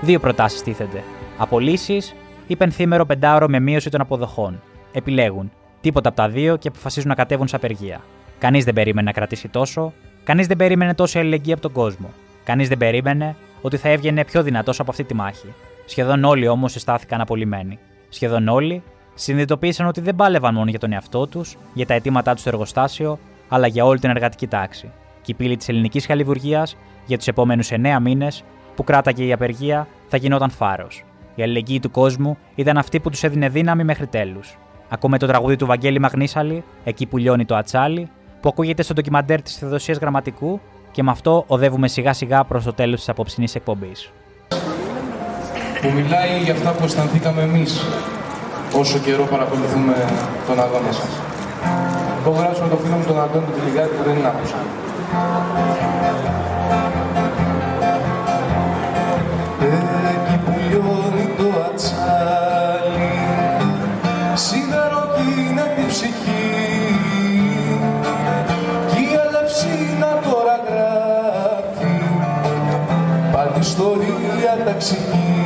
Δύο προτάσεις τίθενται. Απολύσεις ή πενθήμερο πεντάωρο με μείωση των αποδοχών. Επιλέγουν. Τίποτα από τα δύο και αποφασίζουν να κατέβουν σε απεργία. Κανείς δεν περίμενε να κρατήσει τόσο, κανείς δεν περίμενε τόση αλληλεγγύη από τον κόσμο. Κανείς δεν περίμενε ότι θα έβγαινε πιο δυνατός από αυτή τη μάχη. Σχεδόν όλοι όμως συστάθηκαν απολυμμένοι. Σχεδόν όλοι συνειδητοποίησαν ότι δεν πάλευαν μόνο για τον εαυτό τους, για τα αιτήματά τους στο εργοστάσιο, αλλά για όλη την εργατική τάξη. Και η πύλη της ελληνικής χαλιβουργίας για τους επόμενους 9 μήνες που κράταγε η απεργία θα γινόταν φάρος. Η αλληλεγγύη του κόσμου ήταν αυτή που τους έδινε δύναμη μέχρι τέλους. Ακούμε το τραγούδι του Βαγγέλη Μαγνήσαλη, εκεί που λιώνει το ατσάλι, που ακούγεται στο ντοκιμαντέρ της Θεοδοσίας Γραμματικού, και με αυτό οδεύουμε σιγά σιγά προς το τέλος της απόψινής εκπομπής. Που μιλάει για αυτά που αισθανθήκαμε εμείς όσο καιρό παρακολουθούμε τον αγώνα σας. Το γράψουμε το φίλο μου τον Αντώνη του Τιλιγάτη που δεν άκουσα. Εκεί που λιώνει το ατσάλι, σίδερο γίνεται την ψυχή. Ιστορία ταξική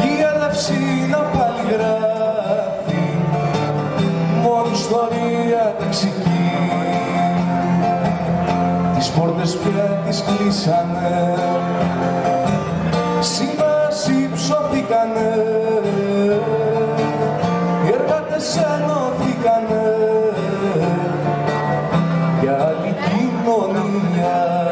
κι η αλαυσίνα πάλι γράφει μόνο ιστορία ταξική. Τις πόρτες πια τις κλείσανε, σύμβαση ψωθήκανε, οι εργάτες ενώθηκανε για άλλη κοινωνία.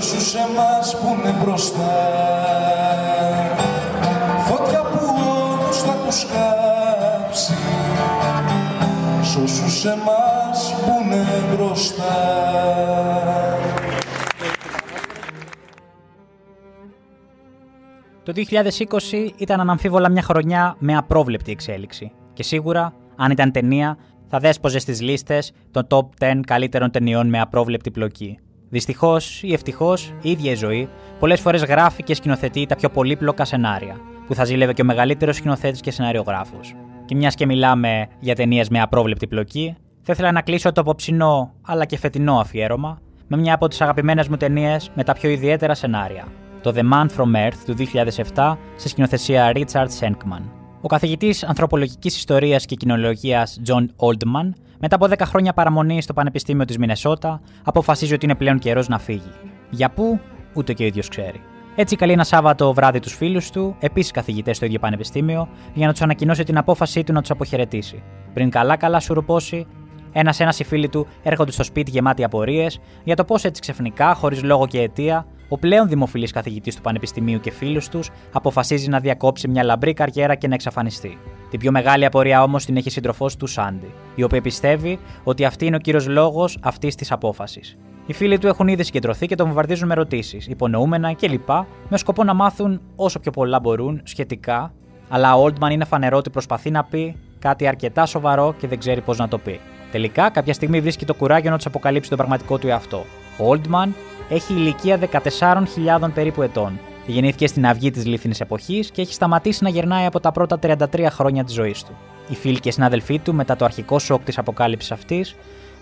Όσους εμάς που είναι μπροστά, φωτιά που όλους θα τους κάψει. Σ' όσους εμάς που είναι μπροστά. Το 2020 ήταν αναμφίβολα μια χρονιά με απρόβλεπτη εξέλιξη. Και σίγουρα, αν ήταν ταινία, θα δέσποζε στις λίστες των top 10 καλύτερων ταινιών με απρόβλεπτη πλοκή. Δυστυχώς ή ευτυχώς, η ίδια η ζωή πολλές φορές γράφει και σκηνοθετεί τα πιο πολύπλοκα σενάρια, που θα ζήλευε και ο μεγαλύτερος σκηνοθέτης και σεναριογράφος. Και μιας και μιλάμε για ταινίες με απρόβλεπτη πλοκή, θα ήθελα να κλείσω το απόψινό αλλά και φετινό αφιέρωμα με μια από τις αγαπημένες μου ταινίες με τα πιο ιδιαίτερα σενάρια, το The Man from Earth του 2007 σε σκηνοθεσία Richard Schenkman. Ο καθηγητής ανθρωπολογικής ιστορίας και κοινωνιολογίας John Oldman, μετά από 10 χρόνια παραμονή στο Πανεπιστήμιο της Μινεσότα, αποφασίζει ότι είναι πλέον καιρός να φύγει. Για πού, ούτε και ο ίδιος ξέρει. Έτσι καλεί ένα Σάββατο βράδυ τους φίλους του, επίσης καθηγητές στο ίδιο πανεπιστήμιο, για να τους ανακοινώσει την απόφασή του να τους αποχαιρετήσει. Πριν καλά-καλά σουρουπώσει, ένας-ένας οι φίλοι του έρχονται στο σπίτι γεμάτοι απορίες για το πώς έτσι ξαφνικά, χωρίς λόγο και αιτία, ο πλέον δημοφιλής καθηγητής του πανεπιστημίου και φίλους τους αποφασίζει να διακόψει μια λαμπρή καριέρα και να εξαφανιστεί. Την πιο μεγάλη απορία όμως την έχει η σύντροφός του Σάντι, η οποία πιστεύει ότι αυτή είναι ο κύριος λόγος αυτής της απόφασης. Οι φίλοι του έχουν ήδη συγκεντρωθεί και τον βομβαρδίζουν με ερωτήσεις, υπονοούμενα κλπ. Με σκοπό να μάθουν όσο πιο πολλά μπορούν σχετικά, αλλά ο Oldman είναι φανερό ότι προσπαθεί να πει κάτι αρκετά σοβαρό και δεν ξέρει πώς να το πει. Τελικά, κάποια στιγμή βρίσκει το κουράγιο να τους αποκαλύψει τον πραγματικό του εαυτό. Ο Oldman έχει ηλικία 14.000 περίπου ετών. Γεννήθηκε στην αυγή της λίθινης εποχής και έχει σταματήσει να γερνάει από τα πρώτα 33 χρόνια της ζωής του. Οι φίλοι και συνάδελφοί του, μετά το αρχικό σοκ της αποκάλυψης αυτής,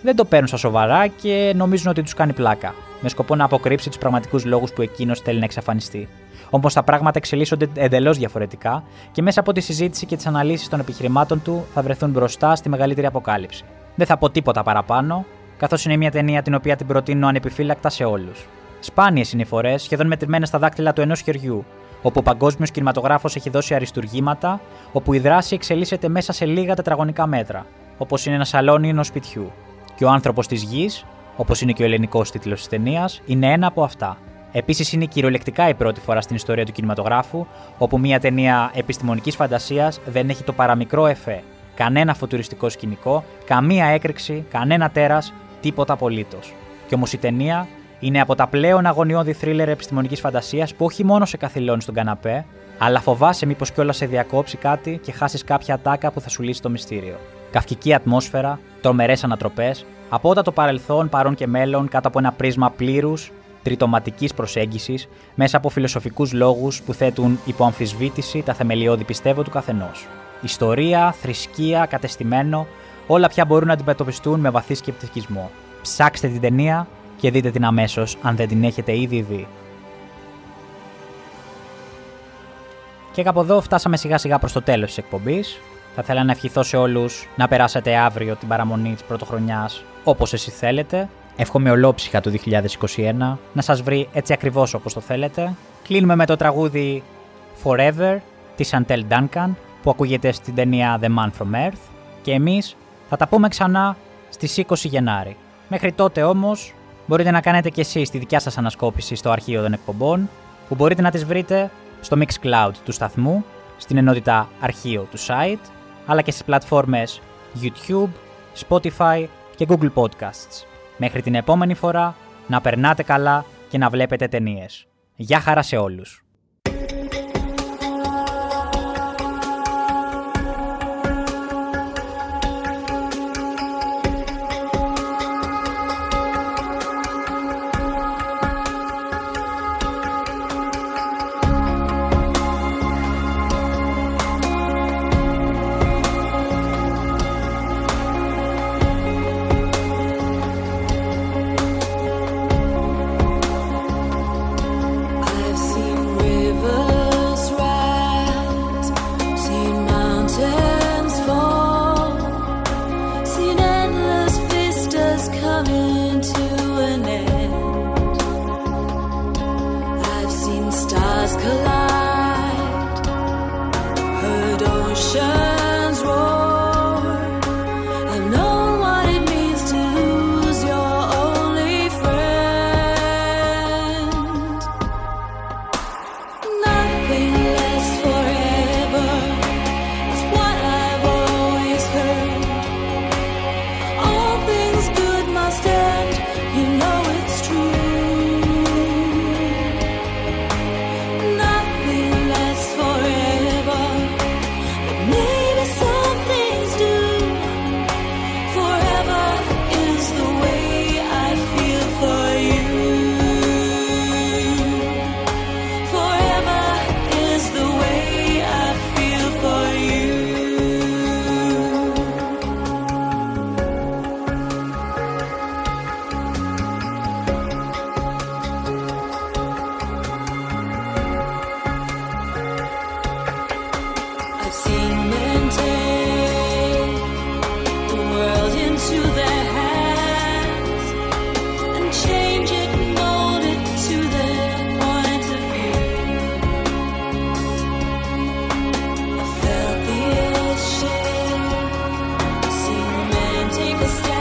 δεν το παίρνουν στα σοβαρά και νομίζουν ότι τους κάνει πλάκα, με σκοπό να αποκρύψει τους πραγματικούς λόγους που εκείνος θέλει να εξαφανιστεί. Όμως τα πράγματα εξελίσσονται εντελώς διαφορετικά και μέσα από τη συζήτηση και τις αναλύσεις των επιχειρημάτων του θα βρεθούν μπροστά στη μεγαλύτερη αποκάλυψη. Δεν θα πω τίποτα παραπάνω, καθώς είναι μια ταινία την οποία την προτείνω ανεπιφύλακτα σε όλους. Σπάνιες είναι οι φορές, σχεδόν μετρημένες στα δάκτυλα του ενός χεριού, όπου ο παγκόσμιος κινηματογράφος έχει δώσει αριστουργήματα, όπου η δράση εξελίσσεται μέσα σε λίγα τετραγωνικά μέτρα, όπως είναι ένα σαλόνι ενός σπιτιού. Και ο άνθρωπος της γης, όπως είναι και ο ελληνικός τίτλος της ταινίας, είναι ένα από αυτά. Επίσης, είναι κυριολεκτικά η πρώτη φορά στην ιστορία του κινηματογράφου, όπου μια ταινία επιστημονικής φαντασίας δεν έχει το παραμικρό εφέ. Κανένα φουτουριστικό σκηνικό, καμία έκρηξη, κανένα τέρας, τίποτα απολύτως. Κι όμως η ταινία είναι από τα πλέον αγωνιώδη θρίλερ επιστημονικής φαντασίας που όχι μόνο σε καθυλώνει στον καναπέ, αλλά φοβάσαι μήπως κιόλας σε διακόψει κάτι και χάσεις κάποια ατάκα που θα σου λύσει το μυστήριο. Καυκική ατμόσφαιρα, τρομερές ανατροπές, απότατο παρελθόν, παρόν και μέλλον κάτω από ένα πρίσμα πλήρους, τριτοματικής προσέγγισης, μέσα από φιλοσοφικούς λόγους που θέτουν υπό αμφισβήτηση τα θεμελιώδη πιστεύω του καθενός. Ιστορία, θρησκεία, κατεστημένο, όλα πια μπορούν να αντιμετωπιστούν με βαθύ σκεπτικισμό. Ψάξτε την ταινία και δείτε την αμέσως αν δεν την έχετε ήδη δει. Και κάπου εδώ φτάσαμε σιγά σιγά προς το τέλος της εκπομπής. Θα ήθελα να ευχηθώ σε όλους να περάσετε αύριο την παραμονή της πρωτοχρονιάς όπως εσείς θέλετε. Εύχομαι ολόψυχα το 2021 να σας βρει έτσι ακριβώς όπως το θέλετε. Κλείνουμε με το τραγούδι Forever της Until Duncan που ακούγεται στην ταινία The Man From Earth και εμείς θα τα πούμε ξανά στις 20 Γενάρη. Μέχρι τότε όμως μπορείτε να κάνετε και εσείς τη δικιά σας ανασκόπηση στο αρχείο των εκπομπών που μπορείτε να τις βρείτε στο Mixcloud του σταθμού, στην ενότητα αρχείο του site, αλλά και στις πλατφόρμες YouTube, Spotify και Google Podcasts. Μέχρι την επόμενη φορά, να περνάτε καλά και να βλέπετε ταινίες. Γεια χαρά σε όλους! I've seen the sky.